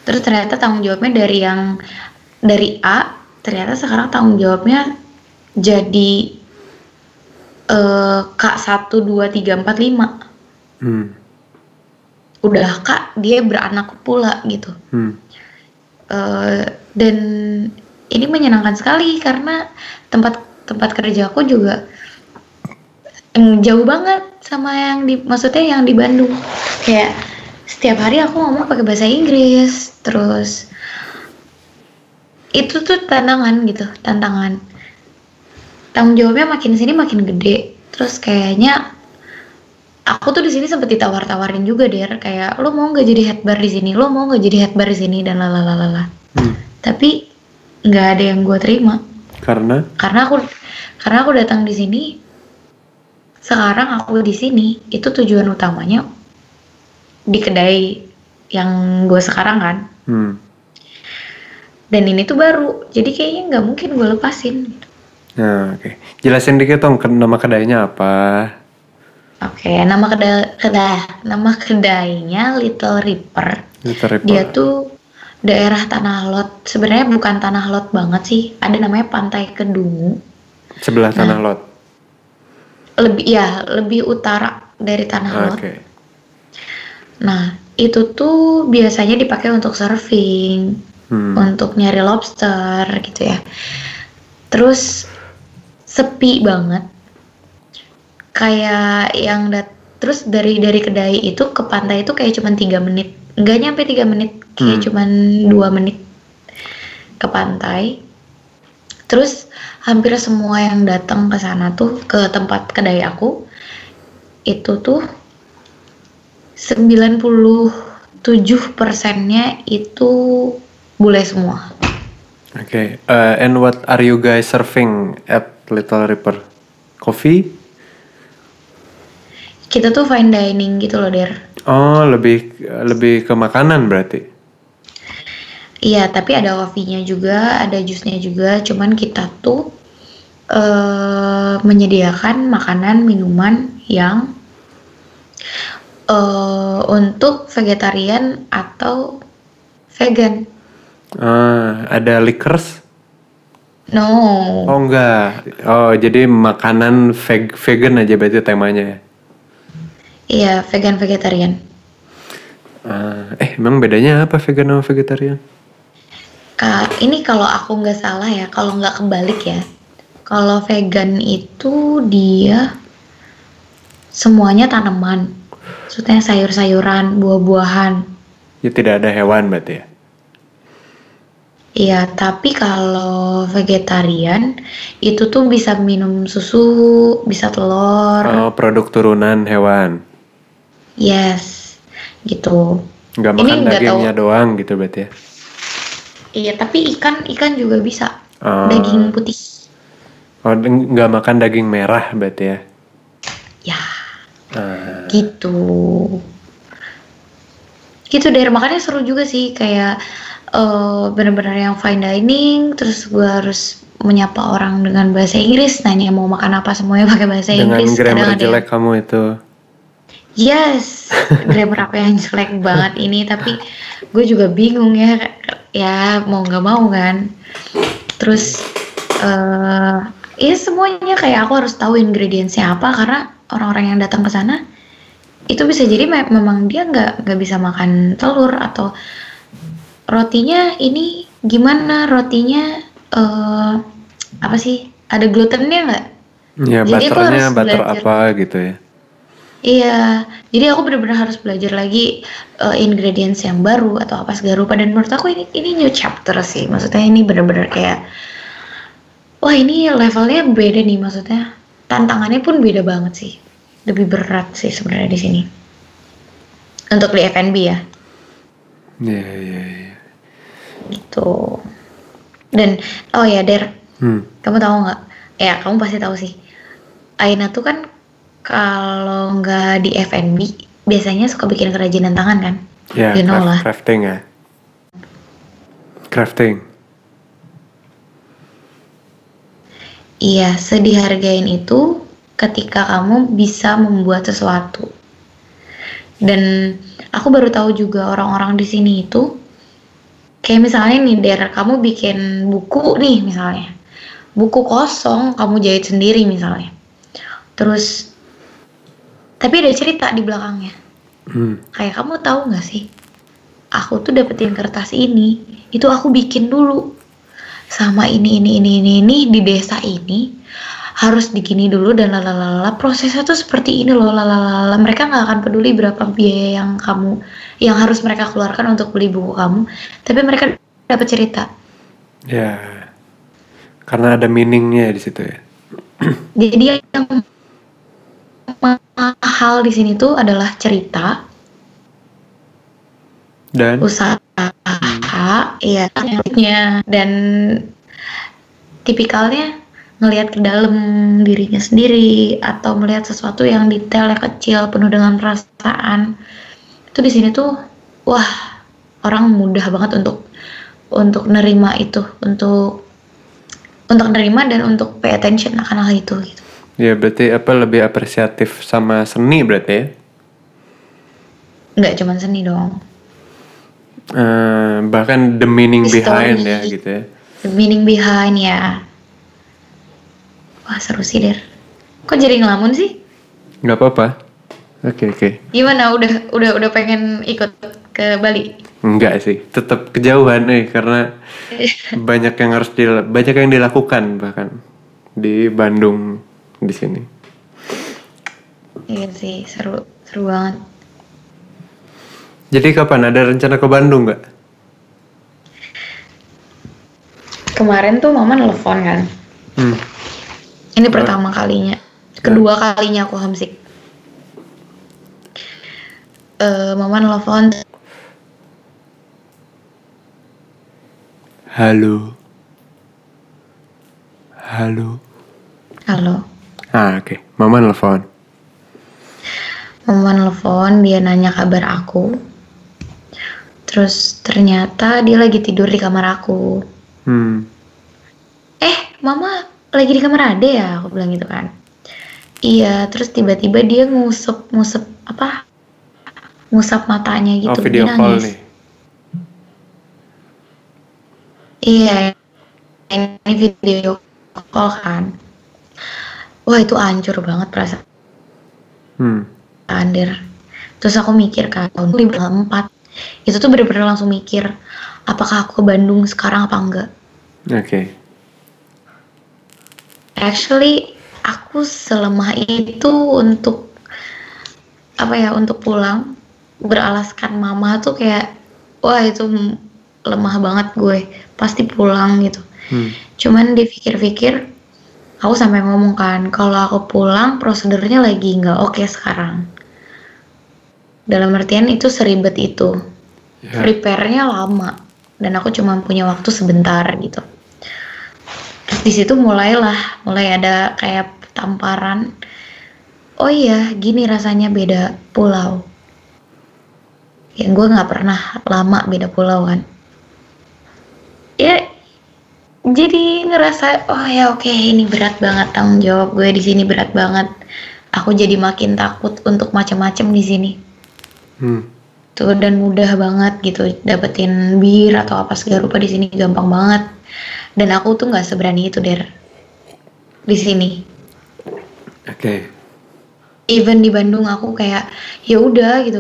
Terus ternyata tanggung jawabnya dari yang dari A, ternyata sekarang tanggung jawabnya jadi uh, K satu dua tiga empat lima. Hmm. Udah Kak, dia beranak pula gitu. Hmm. Uh, dan ini menyenangkan sekali karena tempat tempat kerjaku juga mm, jauh banget sama yang di maksudnya yang di Bandung. Kayak setiap hari aku ngomong pakai bahasa Inggris terus. Itu tuh tantangan gitu, tantangan. Tanggung jawabnya makin sini makin gede. Terus kayaknya aku tuh di sini sempet ditawar-tawarin juga Der, kayak lo mau nggak jadi head bar di sini, lo mau nggak jadi head bar di sini dan lalalala. Hmm. Tapi nggak ada yang gue terima. Karena? Karena aku karena aku datang di sini. Sekarang aku di sini itu tujuan utamanya di kedai yang gue sekarang kan. Hmm. Dan ini tuh baru, jadi kayaknya nggak mungkin gue lepasin. Nah, oke. Okay. Jelasin dikit dong, nama kedainya apa? Oke, okay, nama kedai, kedai, nama kedainya Little Ripper. Little Ripper. Dia tuh daerah Tanah Lot. Sebenarnya bukan Tanah Lot banget sih. Ada namanya Pantai Kedungu. Sebelah Tanah nah, Lot. Lebih, ya, lebih utara dari Tanah okay. Lot. Oke. Nah, itu tuh biasanya dipakai untuk surfing. Hmm. Untuk nyari lobster gitu ya. Terus sepi banget. Kayak yang dat- terus dari dari kedai itu ke pantai itu kayak cuman tiga menit. Enggak nyampe tiga menit, kayak hmm. cuman dua menit ke pantai. Terus hampir semua yang datang ke sana tuh ke tempat kedai aku itu tuh sembilan puluh tujuh persennya itu boleh semua. Oke, okay. uh, and what are you guys serving at Little Ripper? Coffee? Kita tuh fine dining gitu loh, Der. Oh, lebih lebih ke makanan berarti? Iya, tapi ada coffee-nya juga, ada jusnya juga. Cuman kita tuh uh, menyediakan makanan, minuman yang uh, untuk vegetarian atau vegan. Uh, ada liquors? No. Oh enggak. Oh jadi makanan veg- vegan aja berarti temanya ya? Iya vegan vegetarian. Uh, eh emang bedanya apa vegan sama vegetarian? Uh, ini kalau aku nggak salah ya, kalau nggak kebalik ya. Kalau vegan itu dia semuanya tanaman, maksudnya sayur-sayuran, buah-buahan. Ya tidak ada hewan berarti ya? Iya, tapi kalau vegetarian itu tuh bisa minum susu, bisa telur. Oh, produk turunan hewan. Yes, gitu. Gak makan ini dagingnya doang gitu berarti ya? Iya, tapi ikan ikan juga bisa. Oh. Daging putih. Oh, nggak makan daging merah berarti ya? Ya, ah. Gitu. gitu deh. Makanya seru juga sih, kayak uh, bener-bener yang fine dining, terus gue harus menyapa orang dengan bahasa Inggris, nanya mau makan apa semuanya pakai bahasa dengan Inggris. Dengan grammar jelek yang... kamu itu. Yes, grammar aku yang jelek banget ini, tapi gue juga bingung ya, ya mau nggak mau kan. Terus uh, ya semuanya kayak aku harus tahu ingredientsnya apa, karena orang-orang yang datang ke sana itu bisa jadi me- memang dia nggak nggak bisa makan telur, atau rotinya ini gimana rotinya. Uh, apa sih, ada glutennya nggak? Ya, jadi butternya butter apa gitu ya? Iya, jadi aku benar-benar harus belajar lagi uh, ingredients yang baru atau apa segala rupa. Dan menurut aku ini ini new chapter sih, maksudnya ini benar-benar kayak wah ini levelnya beda nih, maksudnya tantangannya pun beda banget sih, lebih berat sih sebenarnya di sini untuk di F and B ya. Iya iya iya. Itu. Dan, oh ya Der, hmm. kamu tahu nggak? Ya, kamu pasti tahu sih. Aina tuh kan kalau nggak di F and B biasanya suka bikin kerajinan tangan kan? Ya, you know craft, lah. Crafting ya. Crafting. Iya, sedih hargain itu ketika kamu bisa membuat sesuatu. Dan aku baru tahu juga orang-orang di sini itu. Kayak misalnya nih Der, kamu bikin buku nih misalnya, buku kosong kamu jahit sendiri misalnya, terus tapi ada cerita di belakangnya. hmm. Kayak kamu tahu nggak sih, aku tuh dapetin kertas ini, itu aku bikin dulu sama ini ini ini ini ini di desa ini harus digini dulu dan lalalala, prosesnya tuh seperti ini loh lalalala. Mereka nggak akan peduli berapa biaya yang kamu yang harus mereka keluarkan untuk beli buku kamu, tapi mereka dapat cerita ya, karena ada meaningnya di situ ya. Jadi yang mahal di sini tuh adalah cerita dan usaha ya, dan tipikalnya ngelihat ke dalam dirinya sendiri atau melihat sesuatu yang detailnya kecil penuh dengan perasaan. Itu di sini tuh wah, orang mudah banget untuk untuk nerima itu, untuk untuk nerima dan untuk pay attention akan hal itu gitu. Ya, berarti apa lebih apresiatif sama seni berarti ya? Enggak cuma seni dong. Uh, bahkan the meaning the behind ya gitu ya. The meaning behind ya. Wah seru sih Der, kok jadi ngelamun sih? Gak apa-apa, oke okay, oke. Okay. Gimana, udah udah udah pengen ikut ke Bali? Enggak sih, tetap kejauhan nih eh, karena banyak yang harus dil- banyak yang dilakukan bahkan di Bandung di sini. Iya sih, seru seru banget. Jadi kapan ada rencana ke Bandung nggak? Kemarin tuh Mama nelfon kan. Hmm. Ini oh. pertama kalinya, kedua kalinya aku homesick. Uh, Mama nelfon. Halo. Halo. Halo. Ah oke, okay. Mama nelfon. Mama nelfon, dia nanya kabar aku. Terus ternyata dia lagi tidur di kamar aku. Hmm. Eh, Mama lagi di kamar Ade ya, aku bilang gitu kan. Iya, terus tiba-tiba dia ngusap ngusap apa? Ngusap matanya gitu. Oh, video call nih. Iya, ini video call kan. Wah itu hancur banget perasaan. Hmm. Ander. Terus aku mikir kan, tahun lima empat itu tuh bener-bener langsung mikir, apakah aku ke Bandung sekarang apa enggak? Oke. Okay. Actually, aku selemah itu untuk apa ya, untuk pulang beralaskan Mama tuh kayak wah itu lemah banget gue, pasti pulang gitu. Hmm. Cuman dipikir-pikir, aku sampai ngomong kan kalau aku pulang prosedurnya lagi nggak oke sekarang. Dalam artian itu seribet itu, yeah. prepare-nya lama dan aku cuma punya waktu sebentar gitu. Di situ mulailah, mulai ada kayak tamparan. Oh iya, gini rasanya beda pulau. yang gue nggak pernah lama beda pulau kan. Ya jadi ngerasa oh ya oke okay, ini berat banget, tanggung jawab gue di sini berat banget. Aku jadi makin takut untuk macam-macam di sini. Hmm. Tuh, dan mudah banget gitu dapetin bir atau apa segala rupa di sini, gampang banget. Dan aku tuh nggak seberani itu Der di sini. Oke. Okay. Even di Bandung aku kayak ya udah gitu,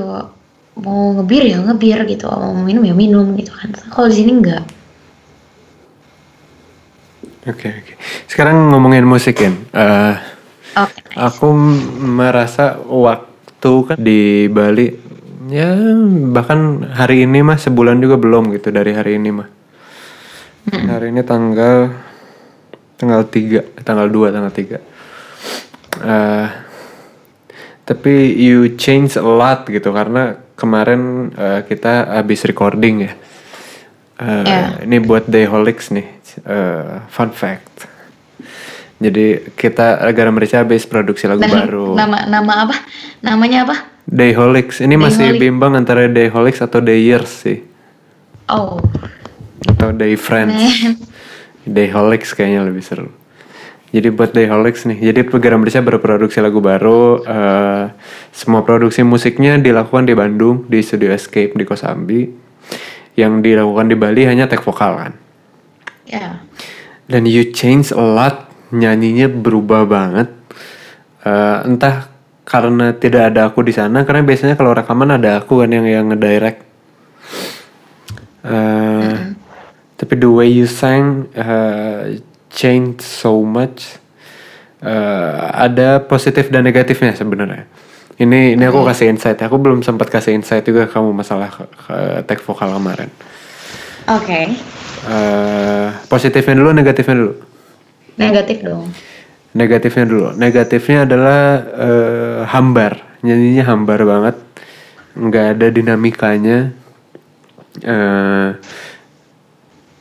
mau ngebir ya ngebir gitu, mau minum ya minum gitu kan. Kalau di sini enggak. Oke okay, oke. Okay. Sekarang ngomongin musik ya. Uh, okay, nice. Aku merasa waktu kan di Bali ya bahkan hari ini mah sebulan juga belum gitu dari hari ini mah. Hmm. Hari ini tanggal tanggal tiga, tanggal dua, tanggal tiga. Uh, Tapi you change a lot gitu karena kemarin uh, kita habis recording ya. Uh, yeah. Ini buat Dayholics nih, uh, fun fact. Jadi kita Garam Merica habis produksi lagu Dan, baru. Nama nama apa? Namanya apa? Dayholics. Ini Dayholics. Masih bimbang antara Dayholics atau Dayers sih. Oh. Atau Day Friends. Dayholics kayaknya lebih seru. Jadi buat Dayholics nih, jadi Garam Merica berproduksi lagu baru. Uh, semua produksi musiknya dilakukan di Bandung, di Studio Escape, di Kosambi. Yang dilakukan di Bali hanya tek vokal kan. Ya. Yeah. Dan you change a lot, nyanyinya berubah banget. Uh, entah karena tidak ada aku di sana, karena biasanya kalau rekaman ada aku kan yang yang ngedirect. Uh, mm-hmm. Tapi the way you sang. Uh, Change so much. Uh, ada positif dan negatifnya sebenarnya. Ini ini aku kasih insight. Aku belum sempat kasih insight juga kamu masalah ke, ke tag vokal kemarin. Oke. Okay. Uh, positifnya dulu, negatifnya dulu. Negatif dong. Negatifnya dulu. Negatifnya adalah uh, hambar. Nyanyinya hambar banget. Nggak ada dinamikanya. Uh,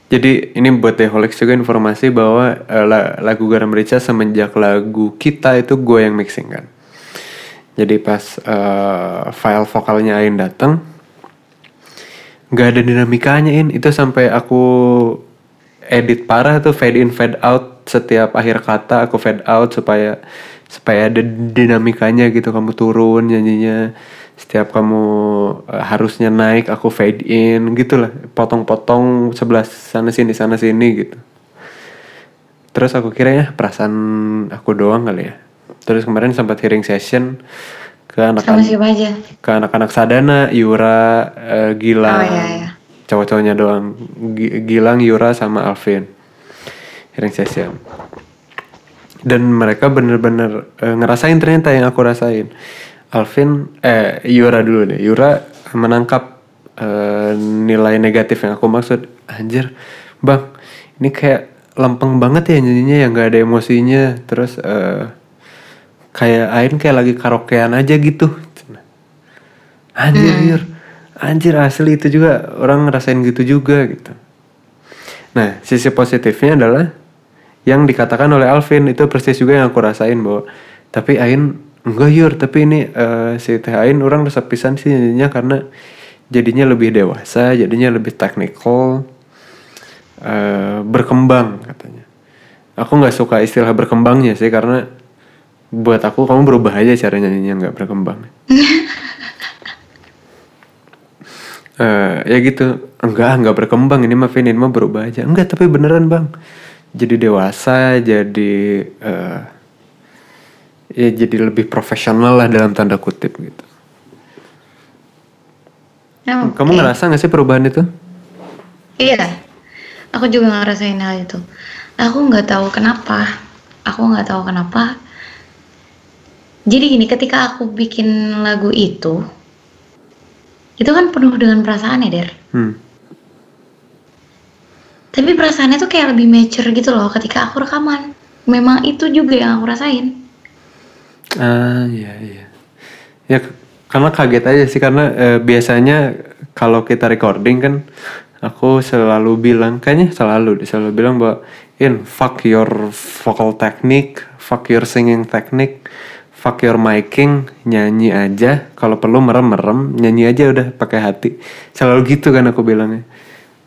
Jadi ini buat Dayholics juga informasi bahwa uh, lagu Garam Merica semenjak lagu kita itu gue yang mixing kan. Jadi pas uh, file vokalnya Ain datang, nggak ada dinamikanya In. Itu sampai aku edit parah tuh, fade in fade out setiap akhir kata aku fade out supaya supaya ada dinamikanya gitu. Kamu turun nyanyinya. Setiap kamu uh, harusnya naik, aku fade in, gitulah, potong-potong sebelah sana sini sana sini gitu. Terus aku kira ya perasaan aku doang kali ya. Terus kemarin sempat hearing session ke anak-anak, ke anak-anak sadana, Yura, uh, Gilang, oh, iya, iya. cowok-cowoknya doang, G- Gilang, Yura sama Alvin, hearing session. Dan mereka bener-bener uh, ngerasain ternyata yang aku rasain. Alvin, eh Yura dulu deh. Yura menangkap uh, nilai negatif yang aku maksud. Anjir, bang, ini kayak lempeng banget ya nyanyinya yang nggak ada emosinya. Terus uh, kayak Ain kayak lagi karaokean aja gitu. Anjir, hmm. Yur, anjir asli itu juga orang ngerasain gitu juga gitu. Nah, sisi positifnya adalah yang dikatakan oleh Alvin itu persis juga yang aku rasain bahwa tapi Ain enggak Yur, tapi ini uh, si Teh Ain orang resep pisan sih nyanyinya karena jadinya lebih dewasa, jadinya lebih technical, uh, berkembang katanya. Aku nggak suka istilah berkembangnya sih karena buat aku kamu berubah aja cara nyanyinya, nggak berkembang. uh, ya gitu, enggak enggak berkembang ini mah Vinin mah berubah aja. Enggak, tapi beneran bang, jadi dewasa, jadi uh, ya jadi lebih profesional lah dalam tanda kutip gitu. Okay. Kamu ngerasa nggak sih perubahan itu? Iya, aku juga ngerasain hal itu. Aku nggak tahu kenapa. Aku nggak tahu kenapa. Jadi gini, ketika aku bikin lagu itu, itu kan penuh dengan perasaan ya Der. Hmm. Tapi perasaannya tuh kayak lebih mature gitu loh ketika aku rekaman. Memang itu juga yang aku rasain. Ah iya iya ya karena kaget aja sih karena eh, biasanya kalau kita recording kan aku selalu bilang kayaknya selalu selalu bilang bahwa In fuck your vocal technique, fuck your singing technique, fuck your miking, nyanyi aja, kalau perlu merem-merem, nyanyi aja udah pakai hati. Selalu gitu kan aku bilangnya.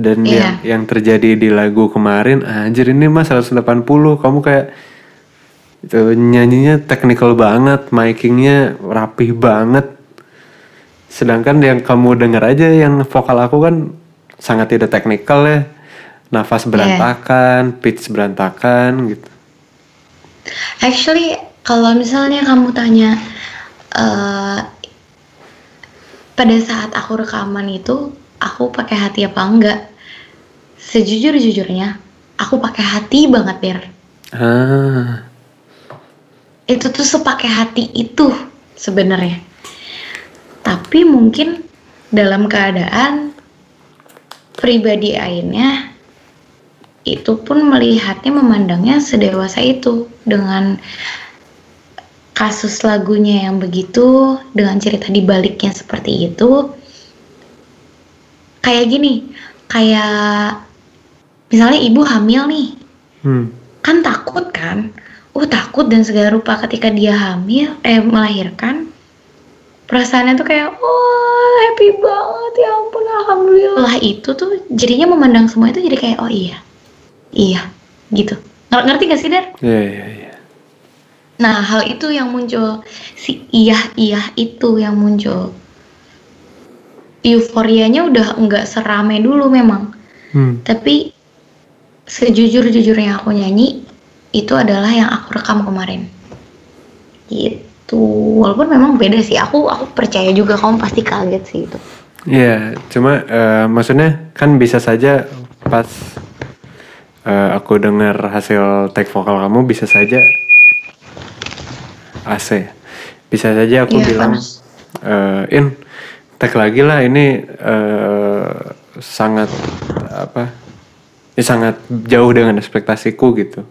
Dan yeah. yang, yang terjadi di lagu kemarin, anjir ini mas seratus delapan puluh, kamu kayak itu, nyanyinya technical banget, micingnya rapih banget. Sedangkan yang kamu denger aja yang vokal aku kan sangat tidak technical ya. Nafas berantakan, yeah. pitch berantakan gitu. Actually kalau misalnya kamu tanya uh, pada saat aku rekaman itu aku pakai hati apa enggak, sejujur-jujurnya aku pakai hati banget biar ah. itu tuh sepakai hati itu sebenarnya, tapi mungkin dalam keadaan pribadi Ainnya itu pun melihatnya, memandangnya sedewasa itu dengan kasus lagunya yang begitu, dengan cerita dibaliknya seperti itu. Kayak gini, kayak misalnya ibu hamil nih, hmm. kan takut kan, uh takut dan segala rupa ketika dia hamil, eh melahirkan, perasaannya tuh kayak, oh happy banget, ya ampun alhamdulillah. Itu tuh jadinya memandang semua itu jadi kayak, oh iya, iya gitu. Ng- ngerti gak sih Der? Iya yeah, iya yeah, iya. Yeah. Nah, hal itu yang muncul, si iya-iya itu yang muncul. Euforianya udah nggak serame dulu memang. Hmm. Tapi sejujur-jujurnya aku nyanyi, itu adalah yang aku rekam kemarin. Gitu. Walaupun memang beda sih, aku aku percaya juga kamu pasti kaget sih itu. Iya, yeah, cuma uh, maksudnya kan bisa saja pas uh, aku dengar hasil take vokal kamu, bisa saja A C, bisa saja aku yeah, bilang uh, in tek lagi lah ini uh, sangat apa ini sangat jauh dengan ekspektasiku gitu,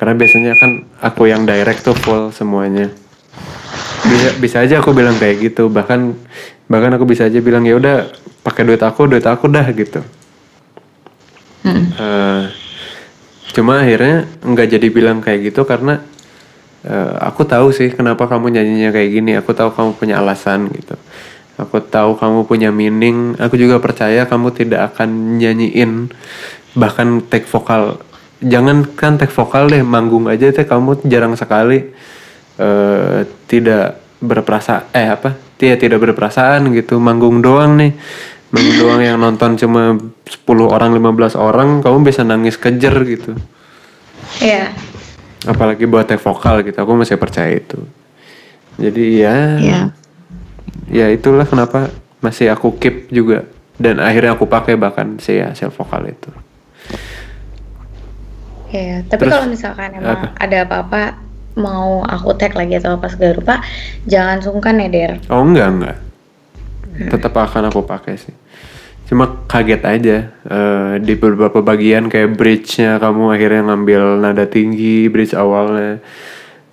karena biasanya kan aku yang direct tuh full semuanya. Bisa bisa aja aku bilang kayak gitu, bahkan bahkan aku bisa aja bilang ya udah pakai duit aku duit aku dah gitu. hmm. Uh, cuma akhirnya nggak jadi bilang kayak gitu karena Uh, aku tahu sih kenapa kamu nyanyinya kayak gini. Aku tahu kamu punya alasan gitu. Aku tahu kamu punya meaning. Aku juga percaya kamu tidak akan nyanyiin, bahkan take vokal, jangankan take vokal deh, manggung aja teh kamu jarang sekali uh, tidak berperasa eh apa? Tidak tidak berperasaan gitu. Manggung doang nih. Manggung doang yang nonton cuma sepuluh orang, lima belas orang, kamu bisa nangis kejer gitu. Iya. Yeah. Apalagi buat tek vokal gitu, aku masih percaya itu. Jadi ya, yeah. ya itulah kenapa masih aku keep juga dan akhirnya aku pakai bahkan si hasil vokal itu. Ya, yeah, tapi kalau misalkan emang apa? ada apa-apa mau aku tag lagi atau apa segala rupa, jangan sungkan ya Der. Oh enggak enggak, hmm. tetap akan aku pakai sih. Cuma kaget aja uh, di beberapa bagian kayak bridge-nya kamu akhirnya ngambil nada tinggi, bridge awalnya.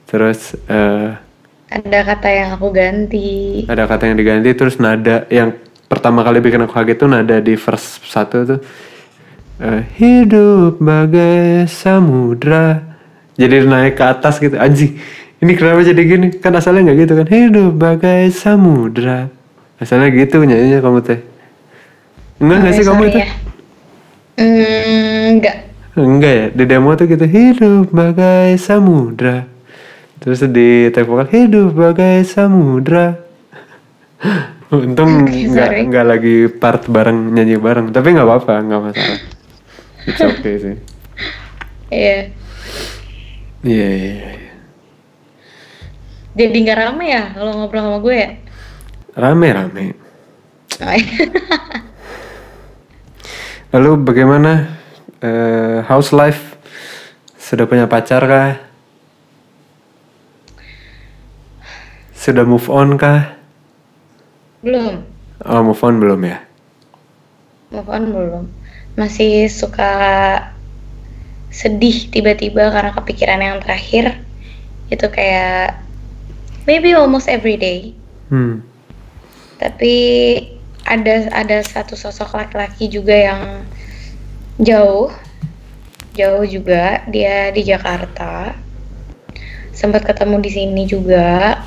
Terus uh, ada kata yang aku ganti. Ada kata yang diganti, terus nada yang pertama kali bikin aku kaget tuh nada di verse satu tuh uh, hidup bagai samudra. Jadi naik ke atas gitu. Anjing, ini kenapa jadi gini? Kan asalnya enggak gitu kan. Hidup bagai samudra. Asalnya gitu nyanyinya kamu teh. Enggak nggak sih kamu itu? Ya. Mm, enggak. Enggak ya? Di demo tuh gitu, hidup bagai samudra. Terus di take vokal, hidup bagai samudra. Untung okay, enggak, enggak lagi part bareng, nyanyi bareng. Tapi enggak apa-apa, enggak masalah. It's okay sih. Iya. Iya, iya, iya. Jadi enggak rame ya kalau ngobrol sama gue ya? Rame-rame. Lalu bagaimana uh, house life? Sudah punya pacar kah? Sudah move on kah? Belum. Oh, move on belum ya? Move on belum. Masih suka sedih tiba-tiba karena kepikiran yang terakhir itu kayak maybe almost every day. Hmm. Tapi ada ada satu sosok laki-laki juga yang jauh jauh juga, dia di Jakarta, sempat ketemu di sini juga.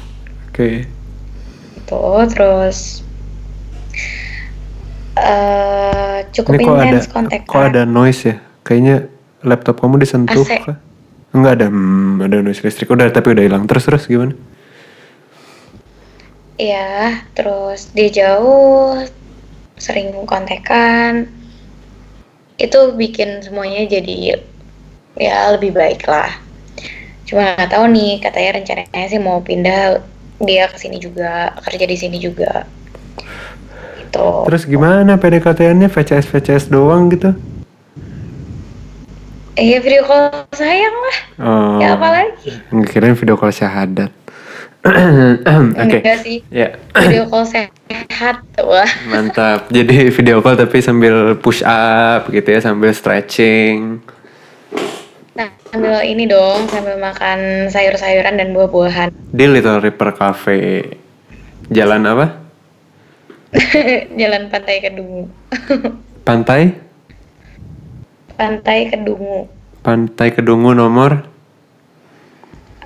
Oke. Okay. Itu terus uh, cukup intens kontak. Kok ada noise ya? Kayaknya laptop kamu disentuh kah? Enggak ada, hmm, ada noise listrik. Udah, tapi udah hilang. Terus terus gimana? Iya, terus dia jauh, sering kontekan. Itu bikin semuanya jadi ya lebih baik lah. Cuma nggak tahu nih, katanya rencananya sih mau pindah dia ke sini juga, kerja di sini juga. Gitu. Terus gimana P D K T-annya? V C S V C S doang gitu? Iya, eh, video call sayang lah. Oh. Ya apa lagi? Kirain video call syahadat. Oke. Okay. Ya. Video call sehat, wah. Mantap. Jadi video call tapi sambil push up gitu ya, sambil stretching. Nah, sambil ini dong, sambil makan sayur-sayuran dan buah-buahan. Di Little Ripper Cafe. Jalan apa? Jalan Pantai Kedungu. Pantai? Pantai Kedungu. Pantai Kedungu nomor?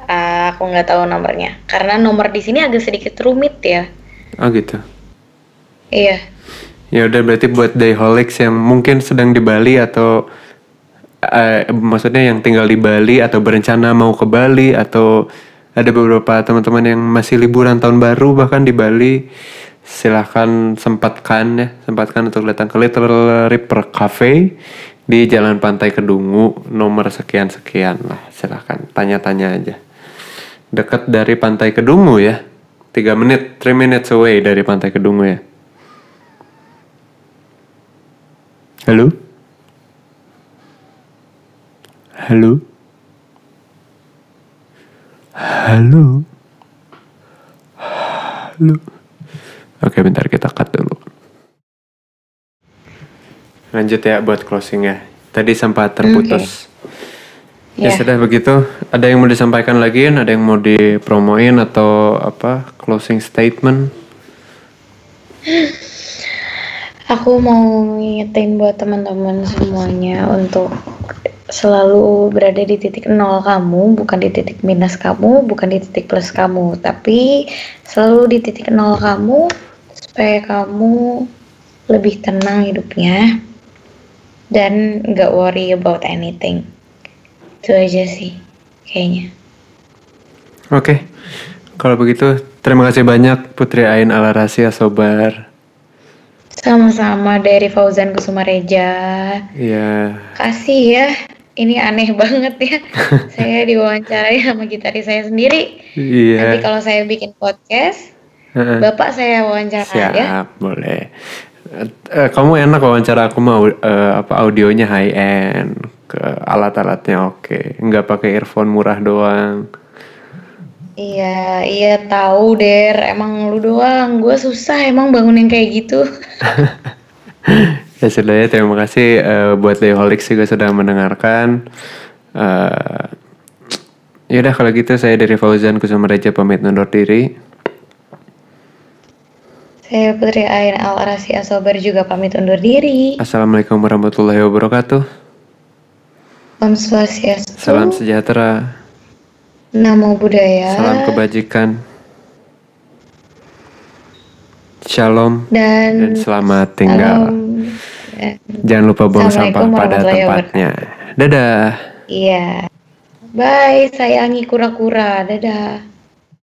Uh, aku nggak tahu nomornya karena nomor di sini agak sedikit rumit ya. Oh gitu. Iya. Ya udah, berarti buat Dayholics yang mungkin sedang di Bali atau uh, maksudnya yang tinggal di Bali atau berencana mau ke Bali, atau ada beberapa teman-teman yang masih liburan tahun baru bahkan di Bali, silahkan sempatkan ya, sempatkan untuk datang ke Little Ripper Cafe di Jalan Pantai Kedungu nomor sekian sekian lah. Silahkan tanya-tanya aja. Dekat dari Pantai Kedungu ya, tiga menit, three minutes away dari Pantai Kedungu ya. Halo? Halo? Halo? Halo? Oke, bentar kita cut dulu. Lanjut ya buat closingnya. Tadi sempat terputus. Okay. Ya yeah. Sudah begitu, ada yang mau disampaikan lagi, ada yang mau dipromoin atau apa, closing statement? Aku mau ngingetin buat teman-teman semuanya untuk selalu berada di titik nol kamu, bukan di titik minus kamu, bukan di titik plus kamu, tapi selalu di titik nol kamu supaya kamu lebih tenang hidupnya dan nggak worry about anything. Itu aja sih kayaknya. Oke, okay. Kalau begitu terima kasih banyak Putri Ayen Alarasi Asobar. Sama-sama dari Fauzan Kusumareja. Iya. Kasih ya, ini aneh banget ya. Saya diwawancarai sama gitaris saya sendiri. Iya. Nanti kalau saya bikin podcast, uh-uh. Bapak saya wawancara. Siap, ya. Siap, boleh. Uh, kamu enak wawancara aku mau uh, apa audionya high end. Ke alat-alatnya oke, okay. Nggak pakai earphone murah doang. Iya, iya tahu Der, emang lu doang. Gue susah emang bangunin kayak gitu. Ya sudah ya, terima kasih uh, buat Dayholics juga sudah mendengarkan. Uh, yaudah kalau gitu saya dari Fauzan Kusumareja pamit undur diri. Saya Putri Ayen Alarasi Asobar juga pamit undur diri. Assalamualaikum warahmatullahi wabarakatuh. Om Swastiastu. Salam sejahtera. Namo Buddhaya. Salam kebajikan. Shalom dan, dan selamat tinggal. Salam. Jangan lupa buang sampah pada tempatnya. Dadah. Iya. Bye, sayangi kura-kura. Dadah.